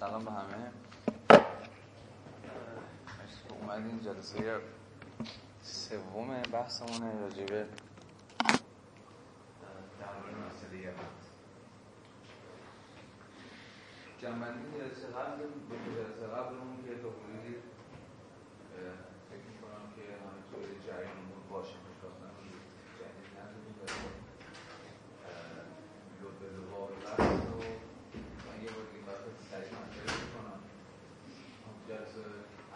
سلام به همه. مرسی که اومدین. جلسه سوم بحثمونه راجع به مساله یهود. جنبندی جلسه قبلمون که تا حدودی فکر می‌کنم که همینطور جریان امور باشه، مشخصاً جنبی ندونیم و لود به لوار بست و من یه بار دیگه برای سریع منطقه می‌کنم. جلسه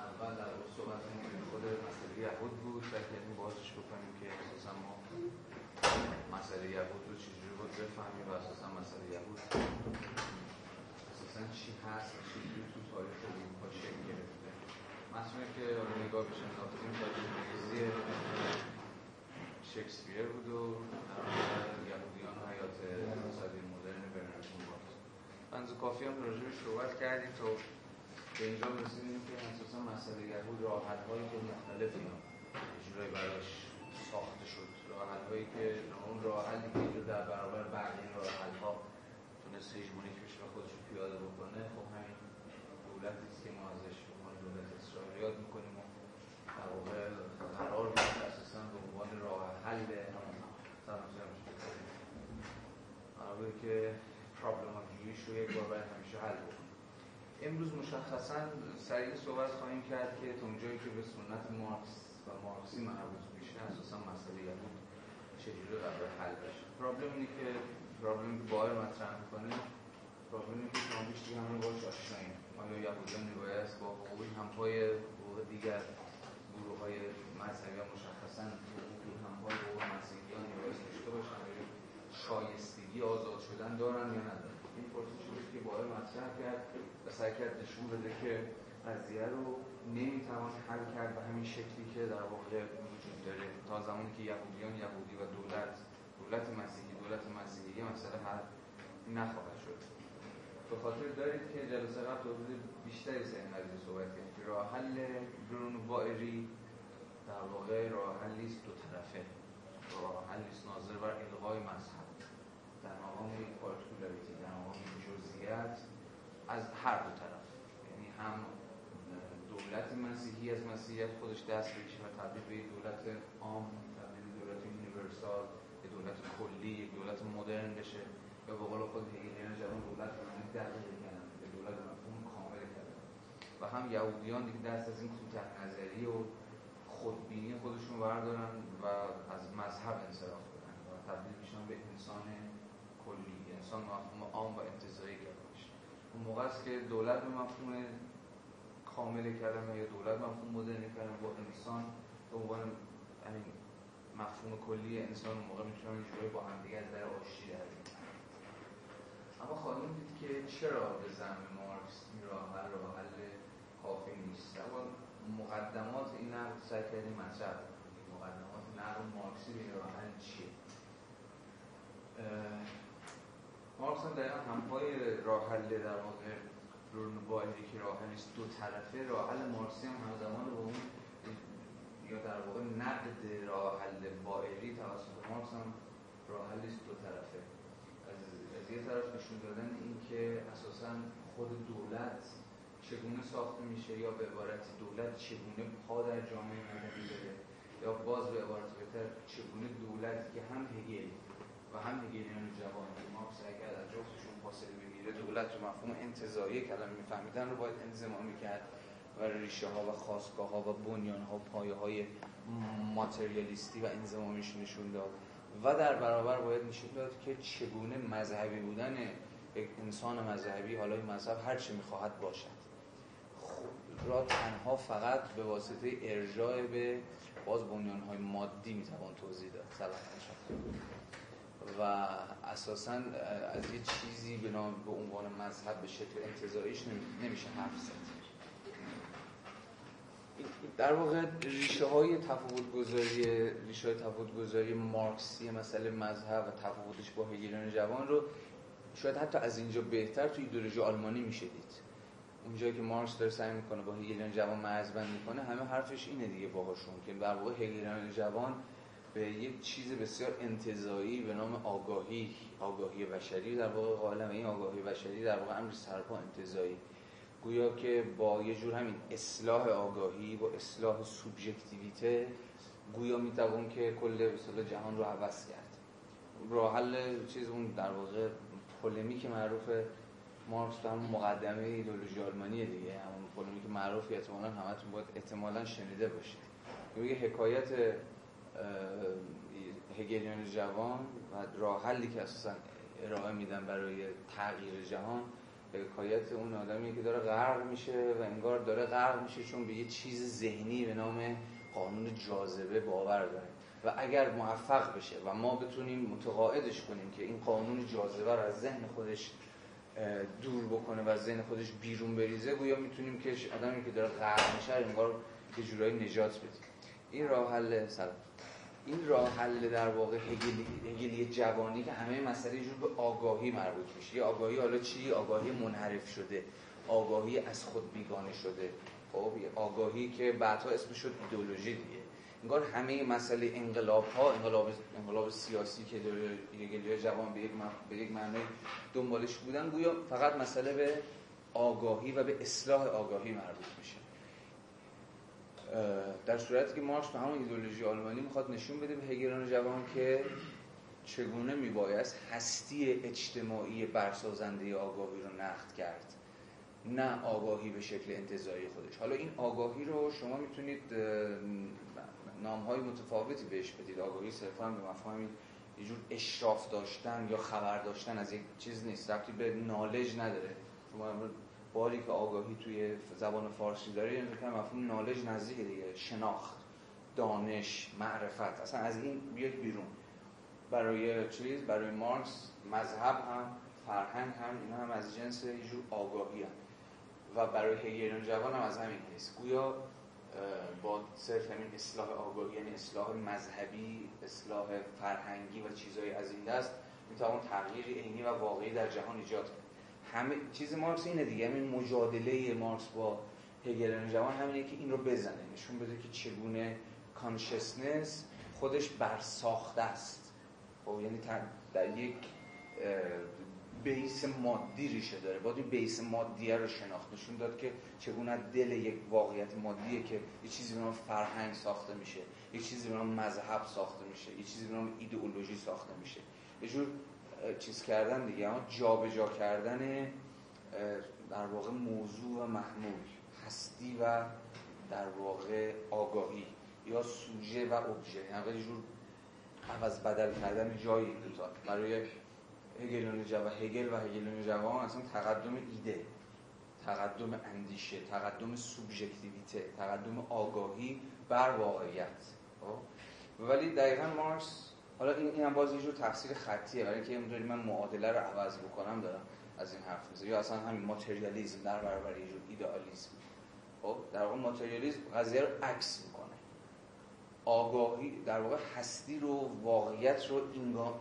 اول در صحبت می‌کنیم خود مسئله یهود بود، یعنی بازش بکنیم که اساساً ما مسئله یهود رو چجوری بود بفهمیم و اساساً مسئله یهود چی هست و چی تو تاریخ اروپا شکل گرفته. متنی که نگاه بهش انداختیم تاریخ انگلیسی شکسپیر بود و یهودیان حیات اقتصادی مدرن برونو بائر. بنز کافی هم راجعش صحبت کردیم تا به اینجا رسیدیم که اساسا مسئله یهود راه‌حل‌هایی که مختلفی اجرای براش ساخته شد، راه‌حل‌هایی که اون راه‌حلی که در برابر بقیه راه‌حل‌ها تونسته هژمونیک بشه و خودش رو پیاده بکنه، خب همین دولتیست که ما ازش به عنوان دولت اسرائیل یاد میکنیم و در واقع قرار میده اساساً به عنوان راه حل قراره که پرابلم‌هاش رو یک بار برای همیشه حل بکنه. امروز مشخصاً سریع صحبت خواهیم کرد که تا اونجایی که به سنت مارکس و مارکسی مربوط میشه اساساً مسئله یهود چجوری قراره حل بشه. پرابلمی که بائر مطرح میکنه، پرابلمی که ما بیشتر همون باهاش آشناییم. آیا یهودیان میبایست با حقوق همپای حقوق دیگر گروه‌های مذهبی ها، مشخصاً حقوق همپای حقوق مسیحیان میبایست داشته باشن، یا شایستگی آزاد شدن دارن یا ندارن؟ این پرسشی بود که بائر مطرح کرد و سعی کرد نشون بده که قضیه رو نمیتوان حل کرد و همین شکلی که در واقع وجود داره تا زمانی که یهودیان یهودی و دولت مسیحی مسئله حل نخواهد شد. به خاطر دارید که جلسه قبل توضیح بیشتری از این قضیه صحبت کردیم که راه حل برونو بائری در واقع راه حلی است دو طرفه، راه حلی است ناظر بر الغای مذهب در مقام یک پارتیکولاریتی، در مقام یک جزئیات از هر دو طرف، یعنی هم دولت مسیحی از مسیحیت خودش دست بکشه و تبدیل به دولت عام، تبدیل به دولت یونیورسال، دولت کلی، دولت مدرن بشه، یا به قول خود هگلیان جوان دولت معنی دقیقی کردن، به دولت مفهوم کامل کردن. و هم یهودیان دیگه دست از این کوتاه نظری و خودبینی خودشون بردارن و از مذهب انصراف بدن و تبدیل بشن به انسان کلی، انسان مفهوم عام و انتزاعی کرده بشه. اون موقع است که دولت به مفهوم کامل کردن یا دولت مفهوم مدرن کردن با انسان به عنوان مفهوم کلی انسان موقع میتونن جوری با هم دیگه از در آشتی در بیان. اما خانم دید که چرا به زعم مارکس این راه حل کافی نیست. اما مقدمات این نقد سعی کردیم مطرح کنیم. مقدمات نقد مارکسی به این راه حل چیه؟ مارکس هم دقیقا همپای راه حل در واقع برونو بائری که راه حل نیست دو طرفه، راه حل مارکسی هم همزمان با اون یا در واقع نقد راه حل بائری توسط مارکس هم راه حل است دو طرفه. از یه طرف نشون دادن این که اساساً خود دولت چگونه ساخته میشه، یا به عبارت دولت چگونه پا در جامعه میذاره، یا باز به عبارت بهتر چگونه دولت که هم هگل و هم هگلیان جوان مارکس اگر از جفتشون فاصله بگیره، دولت رو مفهوم انتزاعی کلمه میفهمیدن رو باید انضمام میکرد و ریشه ها و خاستگاه ها و بنیان ها و پایه های ماتریالیستی و انضمامیش نشون داد، و در برابر باید نشون داد که چگونه مذهبی بودن یک انسان مذهبی، حالا این مذهب هر چی میخواهد باشد، خود را تنها فقط به واسطه ارجاع به باز بنیان های مادی میتوان توضیح داد و اساساً از یه چیزی به عنوان مذهب به شکل انتزاعیش نمیشه حرف زد. در واقع ریشه های تفاوت گذاری مارکسی مسئله مذهب و تفاوتش با هگلیان جوان رو شاید حتی از اینجا بهتر توی ایدئولوژی آلمانی میشه دید. اونجایی که مارکس داره سعی میکنه با هگلیان جوان مرزبند میکنه، همه حرفش اینه دیگه باهاشون، که در واقع هگلیان جوان به یک چیز بسیار انتزاعی به نام آگاهی بشری در واقع عالم، این آگاهی بشری در واقع امر سرپا انتزاعی، گویا که با یه جور همین اصلاح آگاهی، با اصلاح سوبژکتیویته گویا میتوان که کل به اصطلاح جهان رو عوض کرد. راه حل چیز اون در واقع پولمی که معروف مارکس در مقدمه ایدئولوژی آلمانی دیگه، همون پولمی که معروفی احتمالاً همتون باید احتمالاً شنیده باشید. میگه حکایت هگلیان جوان و راه حلی که اساساً ارائه میدن برای تغییر جهان، حکایت اون آدمی که داره غرق میشه و انگار داره غرق میشه چون به یه چیز ذهنی به نام قانون جاذبه باور داره و اگر موفق بشه و ما بتونیم متقاعدش کنیم که این قانون جاذبه رو از ذهن خودش دور بکنه و از ذهن خودش بیرون بریزه، گویا میتونیم که آدمی که داره غرق میشه انگار یه جورایی نجات بدیم. این راه حل در واقع هگلی جوانی که همه مسئله جور به آگاهی مربوط میشه. آگاهی حالا چی؟ آگاهی منحرف شده، آگاهی از خود بیگانه شده، خب آگاهی که بعدها اسمش شد ایدئولوژی دیگه. انگار همه مسئله انقلاب‌ها، انقلاب سیاسی که هگلی جوان به یک معنی دنبالش بودن، گویا فقط مسئله به آگاهی و به اصلاح آگاهی مربوط میشه. در صورتی که مارکس به همون ایدئولوژی آلمانی میخواد نشون بده به هگلیان جوان که چگونه میبایست هستی اجتماعی برسازنده آگاهی رو نقد کرد، نه آگاهی به شکل انتزاعی خودش. حالا این آگاهی رو شما میتونید نامهای متفاوتی بهش بدید. آگاهی صرفا به مفهوم یه جور اشراف داشتن یا خبر داشتن از یک چیز نیست، ربطی به نالج نداره. شما باری که آگاهی توی زبان فارسی داره یعنی که مفهوم نالج نزدیکه دیگه، شناخت، دانش، معرفت، اصلا از این بیاید بیرون. برای چیز، برای مارکس مذهب هم، فرهنگ هم، اینا هم از جنس یه جور آگاهی هم. و برای هگلیان جوان هم از همین هست. گویا با صرف همین اصلاح آگاهی، یعنی اصلاح مذهبی، اصلاح فرهنگی و چیزهای از این دست، میتوان تغییری عینی و واقعی در جهان ایجاد کرد. همه چیز مارکس اینه دیگه، همین مجادله مارکس با هگلیان جوان همینه که این رو بزنه، نشون بده که چگونه کانشسنس خودش برساخته است، خب یعنی در یک بیس مادی ریشه داره، باید این بیس مادیه رو شناخت، نشون داد که چگونه دل یک واقعیت مادیه که یه چیزی به نام فرهنگ ساخته میشه، یه چیزی به نام مذهب ساخته میشه، یه چیزی به نام ایدئولوژی ساخته میشه. یه جور چیز کردن دیگه، اما جابجا کردن در واقع موضوع و محمول، هستی و در واقع آگاهی یا سوژه و ابژه، یعنی یه جور عوض بدل کردن جای این دو تا. برای هگلیان جوان اصلا تقدم ایده، تقدم اندیشه، تقدم سوبژکتیویته، تقدم آگاهی بر واقعیت. ولی دقیقاً مارکس، حالا این هم باز یه جور تفسیر خطیه، برای اینکه اینطوری من معادله رو عوض بکنم دارم از این حرف میزنم، یا اصلا همین ماتریالیسم در برابر یه جور ایدئالیسم. خب در واقع ماتریالیسم قضیه رو عکس میکنه، آگاهی در واقع هستی رو، واقعیت رو،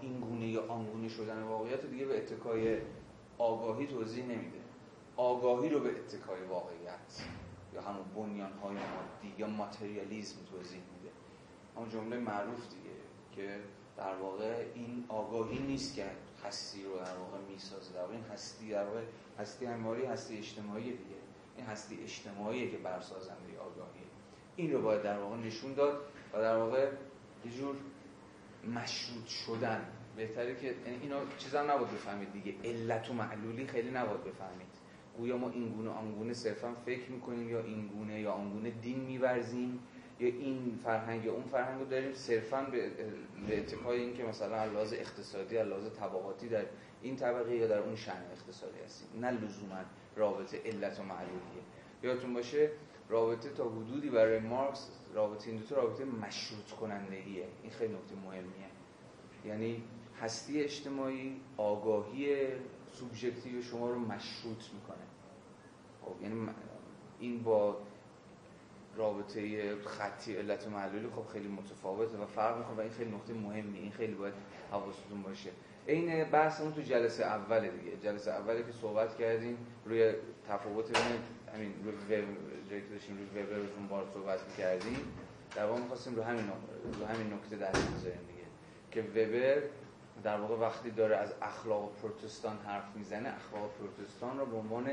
این گونه یا آن گونه شدن واقعیت رو دیگه به اتکای آگاهی توضیح نمیده، آگاهی رو به اتکای واقعیت یا همون بنیان‌های مادی یا ماتریالیسم توضیح میده. اون جمله معروف دیگه که در واقع این آگاهی نیست که هستی رو در واقع میسازه، در واقع این هستی، در واقع هستی انواری، هستی اجتماعی دیگه، این هستی اجتماعیه که برسازنده آگاهیه. این رو باید در واقع نشون داد و در واقع یه جور مشروط شدن، بهتره که اینو چیزا نباید بفهمید دیگه، علت و معلولی خیلی نباید بفهمید، گویا ما این گونه آن گونه صرفا فکر می‌کنیم یا این گونه یا آن گونه دین می‌ورزیم یا این فرهنگ یا اون فرهنگ رو داریم صرفا به اتکای این که مثلا علاوه اقتصادی، علاوه طبقاتی در این طبقه یا در اون شأن اقتصادی هستیم، نه لزوما رابطه علت و معلولیه. یادتون باشه رابطه تا حدودی برای مارکس، رابطه این دو تا رابطه مشروط کنندهیه. این خیلی نکته مهمیه، یعنی هستی اجتماعی، آگاهی سوبژکتیو شما رو مشروط میکنه. خب یعنی این با رابطه خطی علت و معلولی خب خیلی متفاوته و فرق میکنه و این خیلی نکته مهمیه، این خیلی باید حواستون باشه. این بحثمون تو جلسه اوله دیگه، جلسه اولی که صحبت کردیم روی تفاوت بین همین روی وبر و زومبارد صحبت می‌کردیم در واقع می‌خواستیم رو همین نکته دست بذاریم دیگه، که وبر در واقع وقتی داره از اخلاق پروتستان حرف میزنه، اخلاق پروتستان رو به عنوان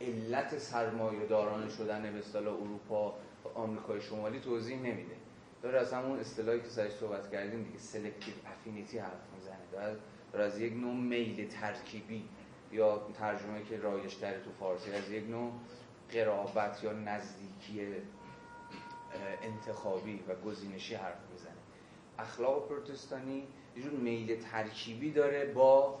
علت سرمایه‌دارانه شدن به اصطلاح اروپا و آمریکای شمالی توضیح نمیده. داره از همون اصطلاحی که سرش صحبت کردیم دیگه، سلکتیو افینیتی حرف میزنه، داره از یک نوع میل ترکیبی یا ترجمه که رایج تر تو فارسی از یک نوع قرابت یا نزدیکی انتخابی و گزینشی حرف میزنه. اخلاق پروتستانی یه جور میل ترکیبی داره با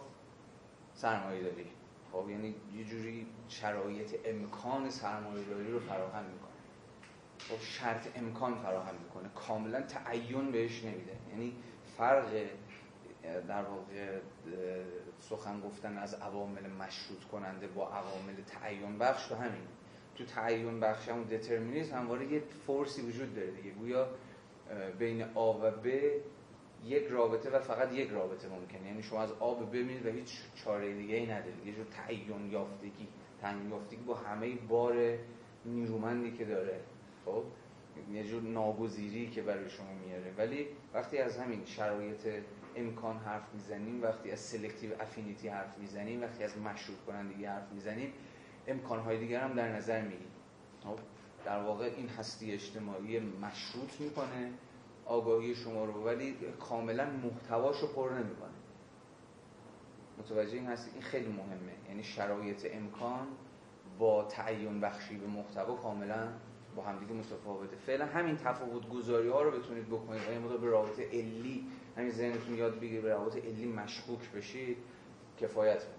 سرمایه‌داری. خب یعنی یه جوری شرایط امکان سرمایه‌داری رو فراهم میکنه. خب شرط امکان فراهم میکنه، کاملا تعین بهش نمیده. یعنی فرق در واقع سخن گفتن از عوامل مشروط کننده با عوامل تعین بخش رو همین. تو تعین بخش هم دترمینیسم همواره یه فورسی وجود داره دیگه، گویا بین آ و ب یک رابطه و فقط یک رابطه ممکنه، یعنی شما از آ به ب میرید و هیچ چاره دیگه ای ندارید، یه جور تعین یافتگی، تعیین یافتگی با همه بار نیرومندی که داره، خب یه جور ناگزیری که برای شما میاره. ولی وقتی از همین شرایط امکان حرف میزنیم، وقتی از سلکتیو افینیتی حرف میزنیم، وقتی از مشروط کنندگی حرف میزنیم، امکان‌های دیگر هم در نظر میگیریم. خب در واقع این هستی اجتماعی مشروط میکنه آگاهی شما رو، ولی کاملا محتواشو پر نمیکنه. متوجه این هستی؟ این خیلی مهمه، یعنی شرایط امکان با تعین بخشی به محتوا کاملا با همدیگه متفاوته. فعلا همین تفاوت گذاری ها رو بتونید بکنید، یعنی مدام به رابطه علی، همین ذهنتون یاد بگیرید به رابطه علی مشکوک بشید، کفایت میکنه.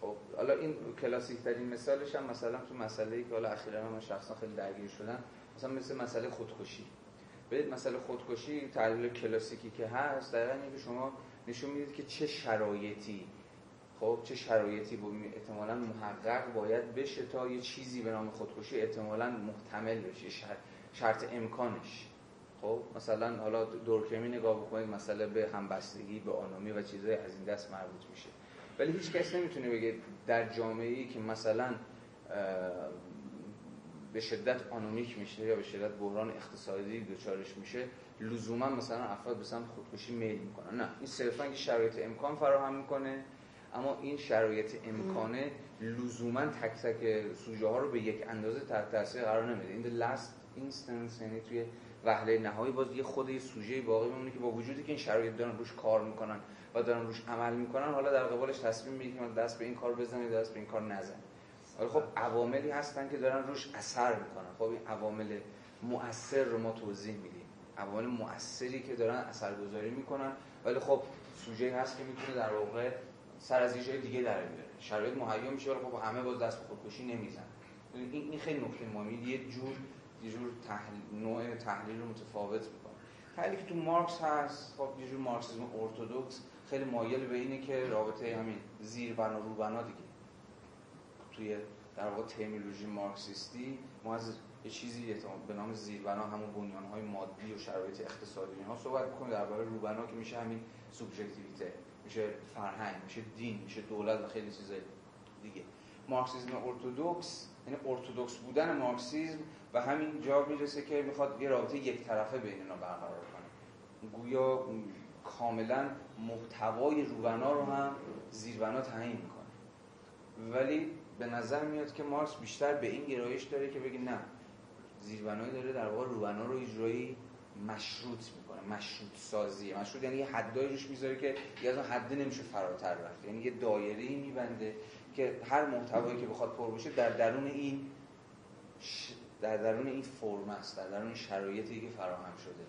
خب حالا این کلاسیک ترین مثالش هم مثلا تو مسئله‌ای که حالا اخیراً من شخصا خیلی درگیر شدم، مثلا مثل مسئله خودکشی. ببینید مسئله خودکشی تعلیل کلاسیکی که هست، دقیقاً اینه که شما نشون میدید که چه شرایطی احتمالاً محقق باید بشه تا یه چیزی به نام خودکشی احتمالاً محتمل بشه، شرط امکانش. خب مثلا حالا دورکمی نگاه بکنید، مسئله به همبستگی، به آنومی و چیزهای از این دست مربوط میشه. ولی هیچ کس نمیتونه بگه در جامعه‌ای که مثلا به شدت آنومیک میشه یا به شدت بحران اقتصادی دچارش میشه، لزوما مثلا افراد به سمت خودکشی میل میکنن. نه، این صرفا که شرایط امکان فراهم میکنه، اما این شرایط امکانه لزوما تک تک سوژه ها رو به یک اندازه تحت تاثیر قرار نمیده. این the last instance، یعنی توی وهله نهایی باز یه خود سوژه باقی میمونه که با وجودی که این شرایط دارن روش کار میکنن و دارن روش عمل میکنن، حالا در قبالش تصمیم میگیرن دست به این کار بزنید، دست به این کار نزنید. ولی خب عواملی هستن که دارن روش اثر میکنن. خب این عوامل مؤثر رو ما توضیح میدیم، عوامل مؤثری که دارن اثرگذاری میکنن، ولی خب سوژه‌ای هست که میتونه در واقع سر از یه جای دیگه در بیاره، شرایط مهیا میشه، ولی خب همه باز دست به خودکشی نمیزنن. این خیلی نکته مهمه، یه جور نوع تحلیل رو متفاوت میکنه. حالی که تو مارکس هست، خب یه جور مارکسیسم ارتدوکس خیلی مایل به اینه که رابطه همین زیر بنا رو بنا دیگه، توی در واقع ترمینولوژی مارکسیستی ما از یه چیزی به نام زیر بنا، همون بنیان‌های مادی و شرایط اقتصادی اینها صحبت می‌کنیم، درباره رو بنا که میشه همین سوبژکتیویته، میشه فرهنگ، میشه دین، میشه دولت و خیلی چیزای دیگه. مارکسیسم ارتدوکس، یعنی ارتدوکس بودن مارکسیسم و همین جا میرسه که میخواد یه رابطه یک طرفه بین اینا برقرار کنه، گویا کاملا محتوای روبنا رو هم زیربنا تعیین میکنه. ولی به نظر میاد که مارکس بیشتر به این گرایش داره که بگه نه، زیربنایی داره در واقع روبنا رو اجرایی مشروط میکنه، مشروط سازی. مشروط یعنی یه حدایی روش میذاره که یه از اون حد نمیشه فراتر رفت، یعنی یه دایره‌ای میبنده که هر محتوایی که بخواد پر بشه در درون این فرم است، در درون شرایطی که فراهم شده،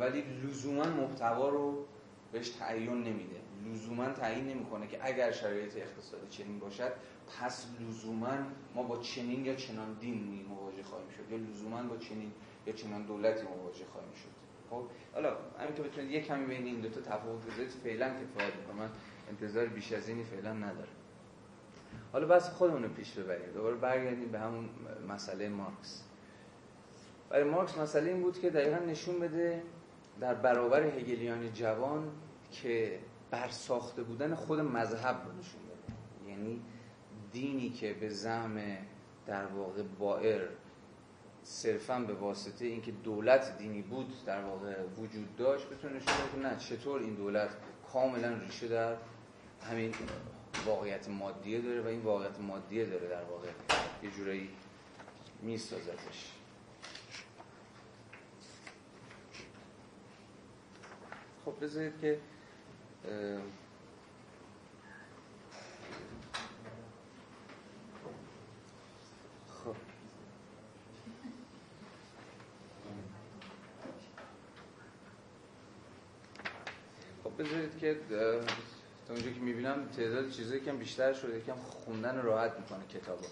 ولی لزوما محتوا رو بهش تعیین نمیده، لزوما تعیین نمیکنه که اگر شرایط اقتصادی چنین باشد پس لزوما ما با چنین یا چنان دینی مواجه خواهیم شد، یا لزوما با چنین یا چنان دولتی مواجه خواهیم شد. خب حالا همین که بتونید یک کمی بین این دو تا تفاوت بذارید فعلا کفایت میکنه، من انتظار بیش از اینی فعلا ندارم. حالا بس خودمون رو پیش ببریم، دوباره برگردیم به همون مسئله مارکس. برای مارکس مسئله این بود که دقیقاً نشون بده در برابر هگلیان جوان که برساخته بودن خود مذهب رو نشون بده، یعنی دینی که به زعم در واقع بائر صرفاً به واسطه اینکه دولت دینی بود در واقع وجود داشت بتونه نشون بده نه چطور این دولت کاملاً ریشه در همین واقعیت مادیه داره و این واقعیت مادیه داره در واقع یه جورایی میسازتش. خب بذارید که خب بذارید که تا اونجا که میبینم تعداد چیزایی کم بیشتر شده، یکم خوندن راحت میکنه کتابو.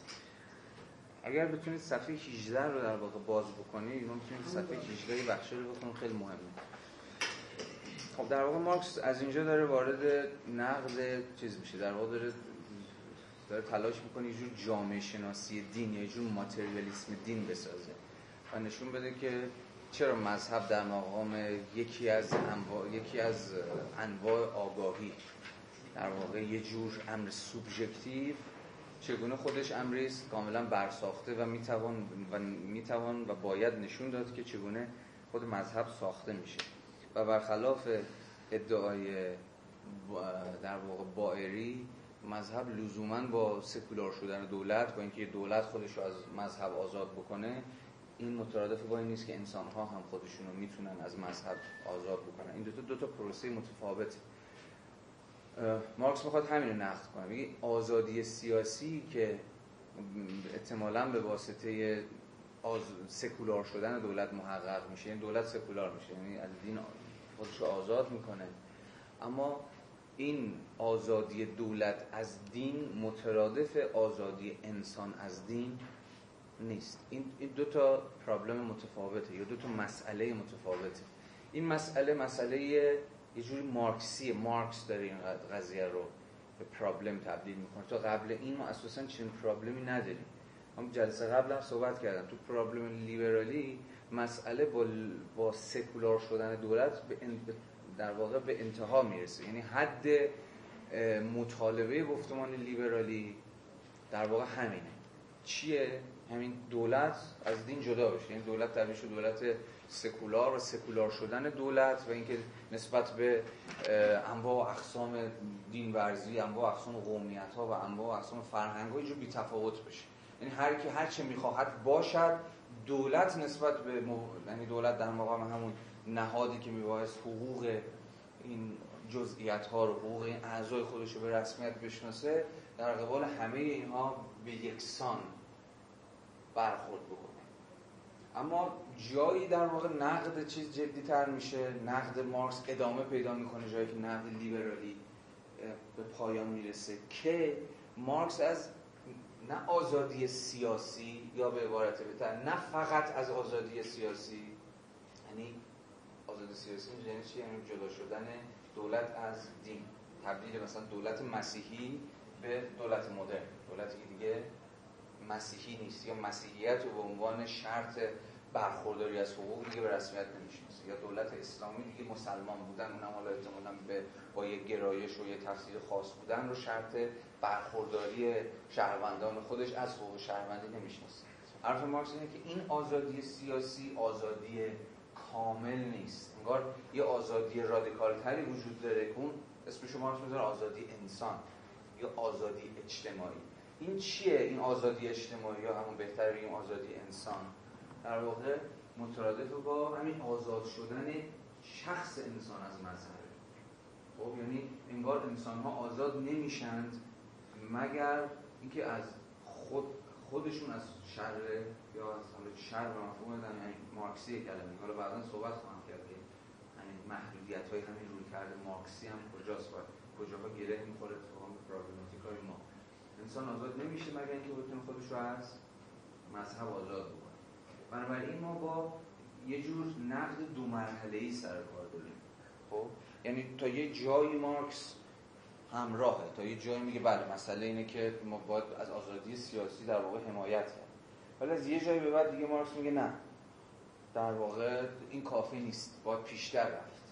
اگر بتونید صفحه 18 رو در واقع باز بکنید، اینا میتونید صفحه 18 بخش رو بخونید، خیلی مهمه. خب در واقع مارکس از اینجا داره وارد نقد چیز میشه، در واقع داره تلاش میکنه یه جور جامعه شناسی دین یا یه جور ماتریالیسم دین بسازه و نشون بده که چرا مذهب در مقام یکی از انواع آگاهی در واقع یه جور امر سوبژکتیو چگونه خودش امری است کاملا برساخته و میتوان و باید نشون داد که چگونه خود مذهب ساخته میشه و برخلاف ادعای در واقع بائری، مذهب لزوما با سکولار شدن دولت، با اینکه یه دولت خودش رو از مذهب آزاد بکنه، این مترادف با این نیست که انسان‌ها هم خودشون رو میتونن از مذهب آزاد بکنن. این دو تا پروسه متفاوته. مارکس میخواد همین رو نقد کنه، میگه آزادی سیاسی که احتمالاً به واسطه سکولار شدن دولت محقق میشه، یعنی دولت سکولار میشه، یعنی از دین خودش رو آزاد میکنه، اما این آزادی دولت از دین مترادف آزادی انسان از دین نیست. این دو تا پرابلم متفاوته یا دو تا مسئله متفاوته. این مسئله یه جوری مارکسیه، مارکس داره این قضیه رو به پرابلم تبدیل میکنه. تا قبل این ما اساسا چنین پرابلمی نداریم. هم جلسه قبل هم صحبت کردم، تو پرابلم لیبرالی مسئله با سکولار شدن دولت در واقع به انتها میرسه، یعنی حد مطالبه گفتمان لیبرالی در واقع همینه. چیه؟ همین دولت از دین جدا بشه، یعنی دولت تبدیل شد دولت سکولار و سکولار شدن دولت و اینکه نسبت به انواع و اقسام دین ورزی، انواع و اقسام قومیت ها و انواع و اقسام فرهنگ ها اینجور بی تفاوت بشه، یعنی هر کی هر چه میخواهد باشد، دولت نسبت به یعنی دولت در مقام همون نهادی که میبایست حقوق این جزئیات ها رو، حقوق این اعضای خودش رو به رسمیت بشناسه، در قبال همه اینها به یکسان برخورد بکنه. اما جایی در واقع نقد چیز جدی‌تر میشه، نقد مارکس ادامه پیدا میکنه، جایی که نقد لیبرالی به پایان میرسه که مارکس از نه آزادی سیاسی یا به عبارت بهتر نه فقط از آزادی سیاسی، یعنی آزادی سیاسی یعنی چی؟ یعنی جدا شدن دولت از دین، تبدیل مثلا دولت مسیحی به دولت مدرن، دولتی که دیگه مسیحی نیست یا مسیحیت رو به عنوان شرط برخورداری از حقوق دیگه به رسمیت نمی‌شناسه، یا دولت اسلامی دیگه مسلمان بودن اونم حالا احتمالاً با یک گرایش و یه تفسیر خاص بودن رو شرط برخورداری شهروندان خودش از حقوق شهروندی نمی‌شناسه. حرف مارکس اینه که این آزادی سیاسی آزادی کامل نیست، انگار یه آزادی رادیکال‌تری وجود داره که اون اسمش مارکس می‌ذاره آزادی انسان یا آزادی اجتماعی. این چیه؟ این آزادی اجتماعی یا همون بهتر بگیم آزادی انسان در واقع مترادف با همین آزاد شدن شخص انسان از مذهب. خب یعنی انگار انسان ها آزاد نمیشند مگر اینکه از خودشون از شر یا از همون شر به مفهوم یعنی مارکسی کلمه، حالا بعداً صحبت خواهم کرد که همین محدودیت‌های همین روی کرده مارکسی هم کجاست و کجاها گره می‌خوره اتفاقاً به پرابلماتیک‌های ما. انسان آزاد نمیشه مگر اینکه بتونه خودش رو از مذهب آزاد بکنه. بنابراین ما با یه جور نقد دو مرحله‌ای سر کار داریم. خب یعنی تا یه جایی مارکس همراهه، تا یه جایی میگه بله مسئله اینه که ما باید از آزادی سیاسی در واقع حمایت کنیم، ولی از یه جایی به بعد دیگه مارکس میگه نه، در واقع این کافی نیست، باید پیشتر رفت.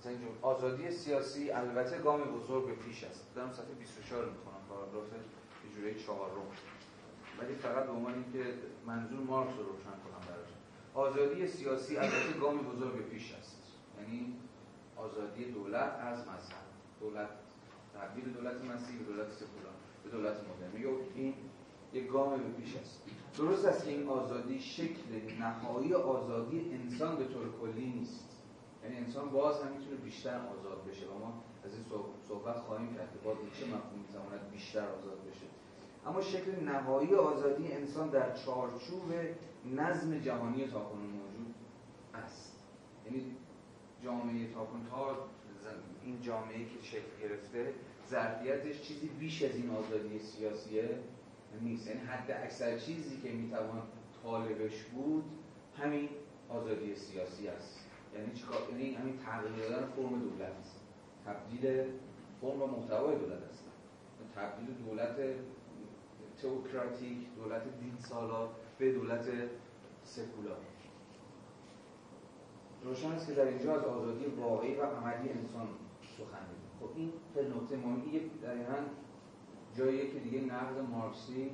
مثلا اینجور آزادی سیاسی البته گام بزرگ به پیش است. دارم صفحه 24 میخونم، پاراگراف یه جوری 4 رو. ولی فقط به عنوان اینکه منظور مارکس رو روشن کنم براتون. آزادی سیاسی البته گام بزرگ پیش است، یعنی آزادی دولت از مذهب، دولت تبدیل دولت مسیحی به دولت سکولار به دولت مدرن، یا این یک گام به پیش است. درست است که این آزادی شکل نهایی آزادی انسان به طور کلی نیست، یعنی انسان باز هم میتونه بیشتر آزاد بشه و ما از این صحبت خواهیم کرد که باز چه مفهومی میتواند بیشتر آزاد بشه. اما شکل نهایی آزادی انسان در چارچوب نظم جهانی تاکنون موجود است، یعنی جامعه تاکنون تا این جامعه که شکل گرفته ظرفیتش چیزی بیش از این آزادی سیاسیه نیست، یعنی حد اکثر چیزی که میتوان طالبش بود همین آزادی سیاسی است، یعنی چیکار؟ یعنی همین تغییر دادن فرم دولت است، تبدیل فرم و محتوای دولت است، تبدیل دولت تئوکراتیک، دولت دین سالار به دولت سکولار. روشن است که در اینجا از آزادی واقعی و عملی انسان سخن می‌گویم. خب این نکته مهمی دقیقاً جاییه که دیگه نقد مارکسی،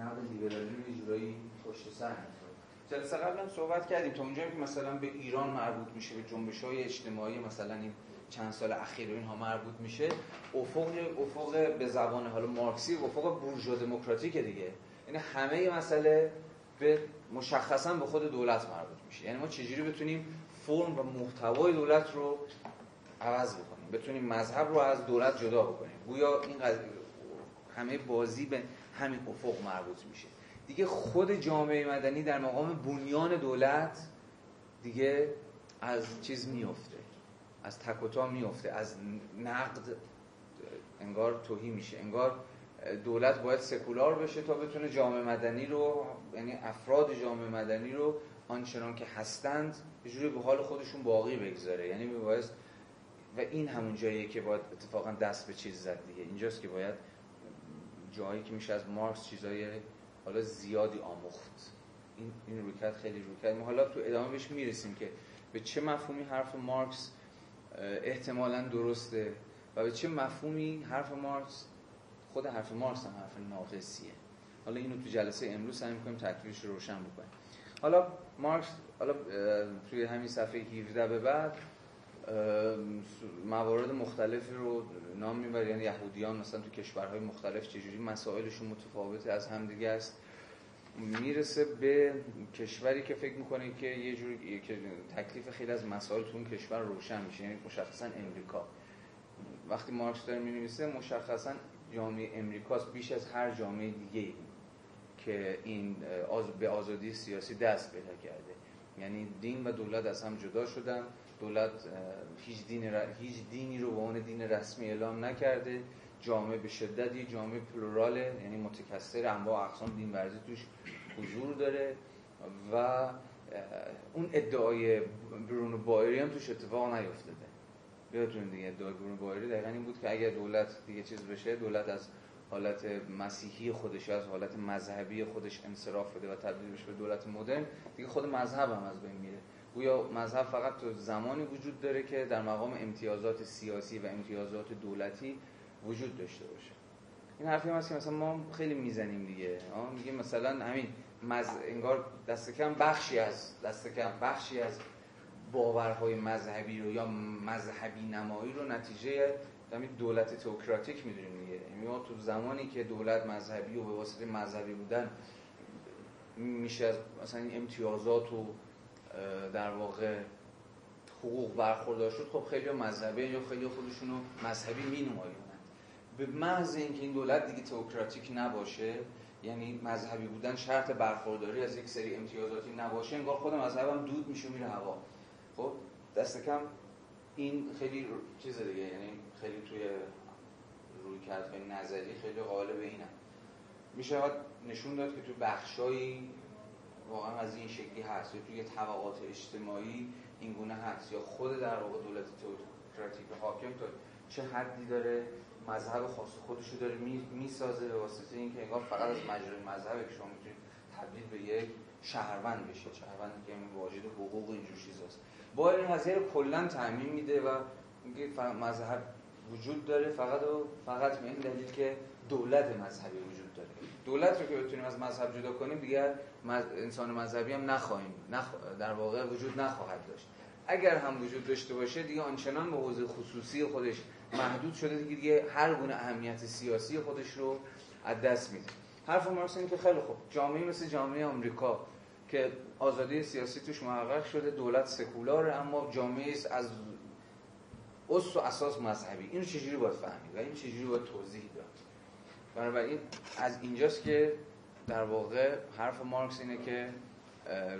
نقد لیبرالیسم یه جورایی پشت سر می‌ذاره. جلسه قبل هم صحبت کردیم تا اونجایی که مثلا به ایران مربوط میشه، به جنبش‌های اجتماعی مثلا این چند سال اخیر و اینها مربوط میشه، افق به زبان حالا مارکسی افق بورژوا دموکراتیک دیگه، یعنی همه مسئله به مشخصا به خود دولت مربوط میشه، یعنی ما چجوری بتونیم فرم و محتوای دولت رو عوض بکنیم، بتونیم مذهب رو از دولت جدا بکنیم. گویا این قضیه همه بازی به همین افق مربوط میشه دیگه. خود جامعه مدنی در مقام بنیان دولت دیگه از چیز میفته، از تکوتا میفته، از نقد انگار توهی میشه، انگار دولت باید سکولار بشه تا بتونه جامعه مدنی رو، یعنی افراد جامعه مدنی رو آنچنان که هستند یه جوری به حال خودشون باقی بگذاره، یعنی میباید و این همون جاییه که باید اتفاقا دست به چیز زد دیگه. اینجاست که باید جایی که میشه از مارکس چیزای حالا زیادی آموخت. این رویکرد خیلی رویکرد ما حالا تو ادامه بهش میرسیم که به چه مفهومی حرف مارکس احتمالاً درسته و به چه مفهومی حرف مارکس، خود حرف مارکس هم حرف ناقصیه. حالا اینو تو جلسه امروز هم می‌کنیم تکلیفش رو روشن بکنیم. حالا مارکس حالا توی همین صفحه 17 به بعد موارد مختلفی رو نام میبره، یعنی یهودیان مثلا تو کشورهای مختلف چجوری مسائلشون متفاوته از همدیگه است، میرسه به کشوری که فکر میکنه که یه جوری که تکلیف خیلی از مسائل تو اون کشور روشن میشه، یعنی مشخصا امریکا. وقتی مارکس داره مینویسه مشخصا جامعه امریکاست بیش از هر جامعه دیگه‌ای که این به آزادی سیاسی دست پیدا کرده، یعنی دین و دولت از هم جدا شدن، دولت هیچ دینی رو به عنوان دین رسمی اعلام نکرده، جامعه به شدت یه جامعه پلوراله، یعنی متکثر انواع اقسام دین ورزی توش حضور داره و اون ادعای برونو بائری هم توش اتفاق نیفتاده. یادتون دیگه ادعای برونو بائری دقیقاً این بود که اگر دولت دیگه چیز بشه، دولت از حالت مسیحی خودش، از حالت مذهبی خودش انصراف بده و تبدیل بشه به دولت مدرن، دیگه خود مذهب هم از بین میره. گویا مذهب فقط تو زمانی وجود داره که در مقام امتیازات سیاسی و امتیازات دولتی وجود داشته باشه. این حرفی هم هست که مثلا ما خیلی میزنیم دیگه، میگیم مثلا همین انگار دست کم بخشی از باورهای مذهبی رو یا مذهبی نمایی رو نتیجه همین دولت تئوکراتیک میدونیم دیگه. یعنی تو زمانی که دولت مذهبی و به واسطه مذهبی بودن میشه از مثلا این امتیازات و در واقع حقوق برخوردار شد، خب خیلی مذهبی یا خیلی خودشونو مذهبی مینمایند. به محض اینکه این دولت دیگه تئوکراتیک نباشه، یعنی مذهبی بودن شرط برخورداری از یک سری امتیازاتی نباشه، انگار خود مذهبم دود میشه میره هوا. خب دست کم این خیلی چیز دیگه، یعنی خیلی توی رویکرد خیلی نظری خیلی غالب اینه. میشه نشون داد که تو بخشایی واقعا از این شکلی هست، یا توی طبقات اجتماعی این گونه هست، یا خود در واقع دولت تئوکراتیک حاکم تا چه حدی داره مذهب خاص خودشو داره میسازه به واسطه اینکه انگار فقط از مجرد مذهبی که شما میتونید تبدیل به یک شهروند بشه، شهروندی که واجد حقوق اینجور چیزاست. با این قضیه رو کلا تعمیم میده و میگه مذهب وجود داره فقط و فقط به این دلیل که دولت مذهبی وجود داره. دولت رو که بتونیم از مذهب جدا کنیم دیگر انسان مذهبی هم نخواهیم، در واقع وجود نخواهد داشت. اگر هم وجود داشته باشه دیگه آنچنان به حوزه خصوصی خودش محدود شده که دیگه هر گونه اهمیت سیاسی خودش رو از دست میده. حرف مارکس اینه که خیلی خوب، جامعه مثل جامعه آمریکا که آزادی سیاسی توش محقق شده، دولت سکولاره اما جامعه از اصل و اساس مذهبی، اینو چجوری باید فهمید و این چجوری باید توضیح داد؟ بنابراین از اینجاست که در واقع حرف مارکس اینه که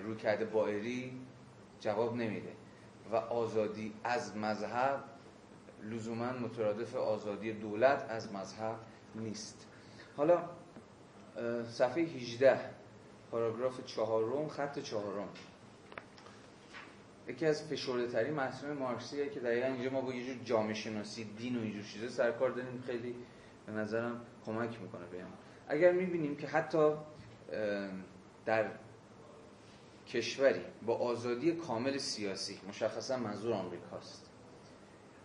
رویکرد بائری جواب نمیده و آزادی از مذهب لزوما مترادف آزادی دولت از مذهب نیست. حالا صفحه 18 پاراگراف 4 خط 4 یکی از فشرده ترین مفاهیم مارکسیه که دقیقاً اینجا ما با یه جور جامعه شناسی، دین و اینجور چیزا سر کار داریم، خیلی به نظرم کمک میکنه به ما. اگر میبینیم که حتی در کشوری با آزادی کامل سیاسی، مشخصا منظور آمریکاست،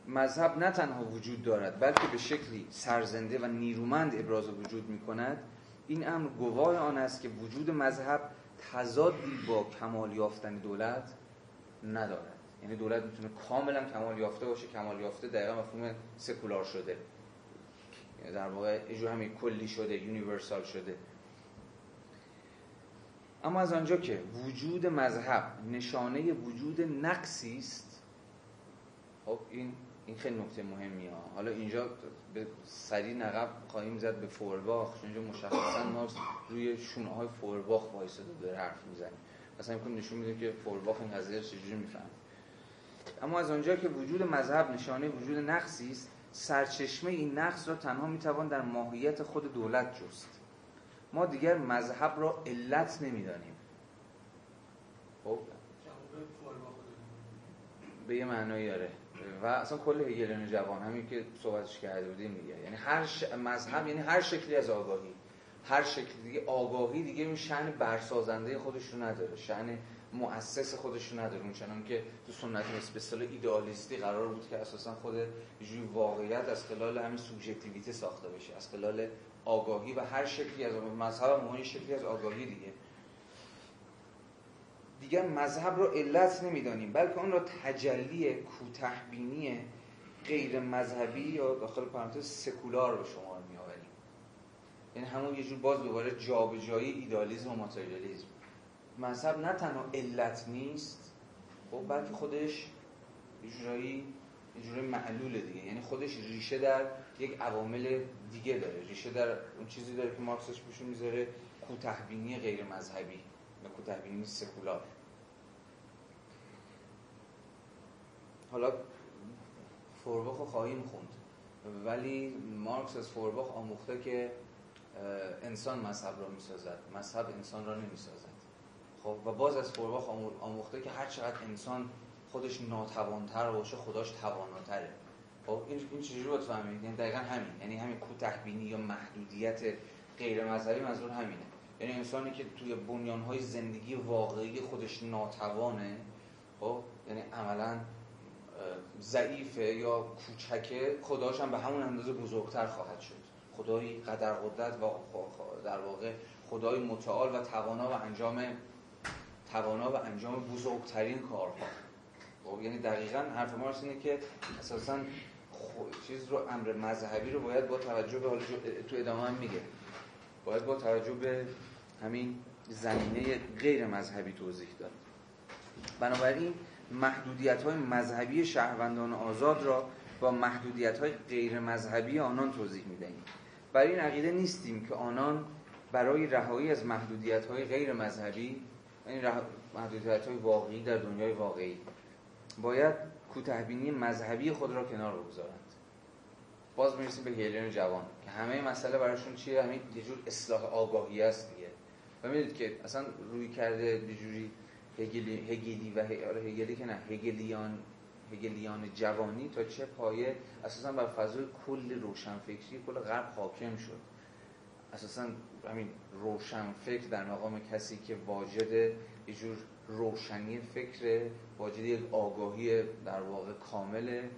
مذهب نه تنها وجود دارد بلکه به شکلی سرزنده و نیرومند ابراز وجود میکند، این امر گواه آن است که وجود مذهب تضادی با کمال یافتن دولت ندارد. یعنی دولت میتونه کاملا کمال یافته باشه، کمال یافته دقیقا مفهوم سکولار شده، در واقع اجو همین کلی شده، یونیورسال شده. اما از آنجا که وجود مذهب نشانه وجود نقصی است، خب این خیلی نکته مهمیه. حالا اینجا به سری نقب خواهیم زد به فویرباخ، چون اینجا مشخصا مارکس روی شونه های فویرباخ وایساده داره حرف میزنه، اصلا این نشون میده که فویرباخ این قضیه رو چجوری میفهمه. اما از آنجا که وجود مذهب نشانه وجود نقصی است، سرچشمه این نقص را تنها میتوان در ماهیت خود دولت جست. ما دیگر مذهب را علت نمیدانیم. خب به یه معنایی داره و اصلا کل هگلیان جوان همین که صحبتش کرده بودیم دیگه، یعنی مذهب یعنی هر شکلی از آگاهی، هر شکلی دیگه آگاهی دیگه اون شأن برسازنده خودش رو نداره، شأن مؤسس خودش رو نداره. اونچنان که تو سنت اسپسیال ایدئالیستی قرار بود که اساسا خود جو واقعیت از خلال همین سوبژکتیویته ساخته بشه، از خلال آگاهی و هر شکلی از مذهب مهم شکلی از آگاهی دیگر مذهب را علت نمیدانیم بلکه آن را تجلی کوتاه‌بینی غیر مذهبی یا داخل پرانتز سکولار به شما می آوریم. یعنی همون یه جور باز دوباره جابجایی ایدئالیسم و ماتریالیسم. مذهب نه تنها علت نیست، خب بلکه خودش یه جورایی معلوله دیگه، یعنی خودش ریشه در یک عوامل دیگه داره، ریشه در اون چیزی داره که مارکسش بهشون میذاره کوتاه‌بینی غیر مذهبی، کوتاه‌بینی سکولار. حالا فویرباخ رو خواهیم خوند، ولی مارکس از فویرباخ آموخته که انسان مذهب را میسازد، مذهب انسان را نمیسازد. خب و باز از فویرباخ آموخته که هر چقدر انسان خودش ناتوانتر باشه خداش تواناتره. خب این چجوری باید فهمید؟ یعنی دقیقاً همین، یعنی همین کوتاه‌بینی یا محدودیت غیر مذهبی منظور همینه. یعنی انسانی که توی بنیان‌های زندگی واقعی خودش ناتوانه، خب یعنی عملاً ضعیفه یا کوچکه، خداش هم به همون اندازه بزرگتر خواهد شد. خدایی قدر قدرت و در واقع خدای متعال و توانا و انجام بزرگترین کارها. خب یعنی دقیقاً حرف مارکس اینه که اساساً چیز رو امر مذهبی رو باید با توجه به، حالا تو ادامه هم میگه، باید با توجه به همین زمینه غیر مذهبی توضیح داد. بنابراین محدودیت‌های مذهبی شهروندان آزاد را با محدودیت‌های غیر مذهبی آنان توضیح می‌دهیم. برای این عقیده نیستیم که آنان برای رهایی از محدودیت‌های غیر مذهبی، یعنی محدودیت‌های واقعی در دنیای واقعی، باید کوتاه‌بینی مذهبی خود را کنار بگذارند. باز می‌رسیم به هگلیان جوان که همه مسئله براشون چیه؟ همین یه جور اصلاح آگاهی است دیگه. و می‌دونید که اصلا روی کرده یه جوری هگلیان جوانی تا چه پایه اساساً بر فضای کل روشنفکری کل غرب حاکم شد. اساساً همین روشنفکر در مقام کسی که واجد یه جور روشنی فکر، واجد یک آگاهی در واقع کامله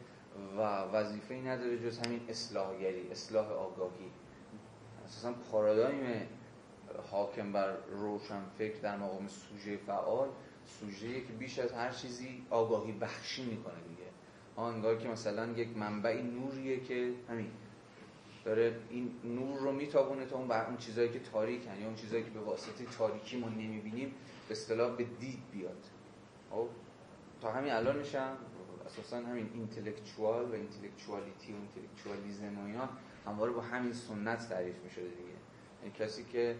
و وظیفه‌ای نداره جز همین اصلاحگری، اصلاح آگاهی. اساساً پارادایم حاکم بر روشن فکر در مقام سوژه فعال، سوژه‌ای که بیش از هر چیزی آگاهی بخشی میکنه دیگه. انگار که مثلا یک منبعی نوریه که همین داره این نور رو میتابونه تا اون بر اون چیزایی که تاریکن یا اون چیزایی که به واسطه تاریکی ما نمیبینیم به اصطلاح به دید بیاد. خب تا همین الان میشم اساسا همین اینتלקچوال و اینتלקچوالیتی و اینتלקچوالیسم و اینا همواره با همین سنت تعریف میشده دیگه. یعنی کسی که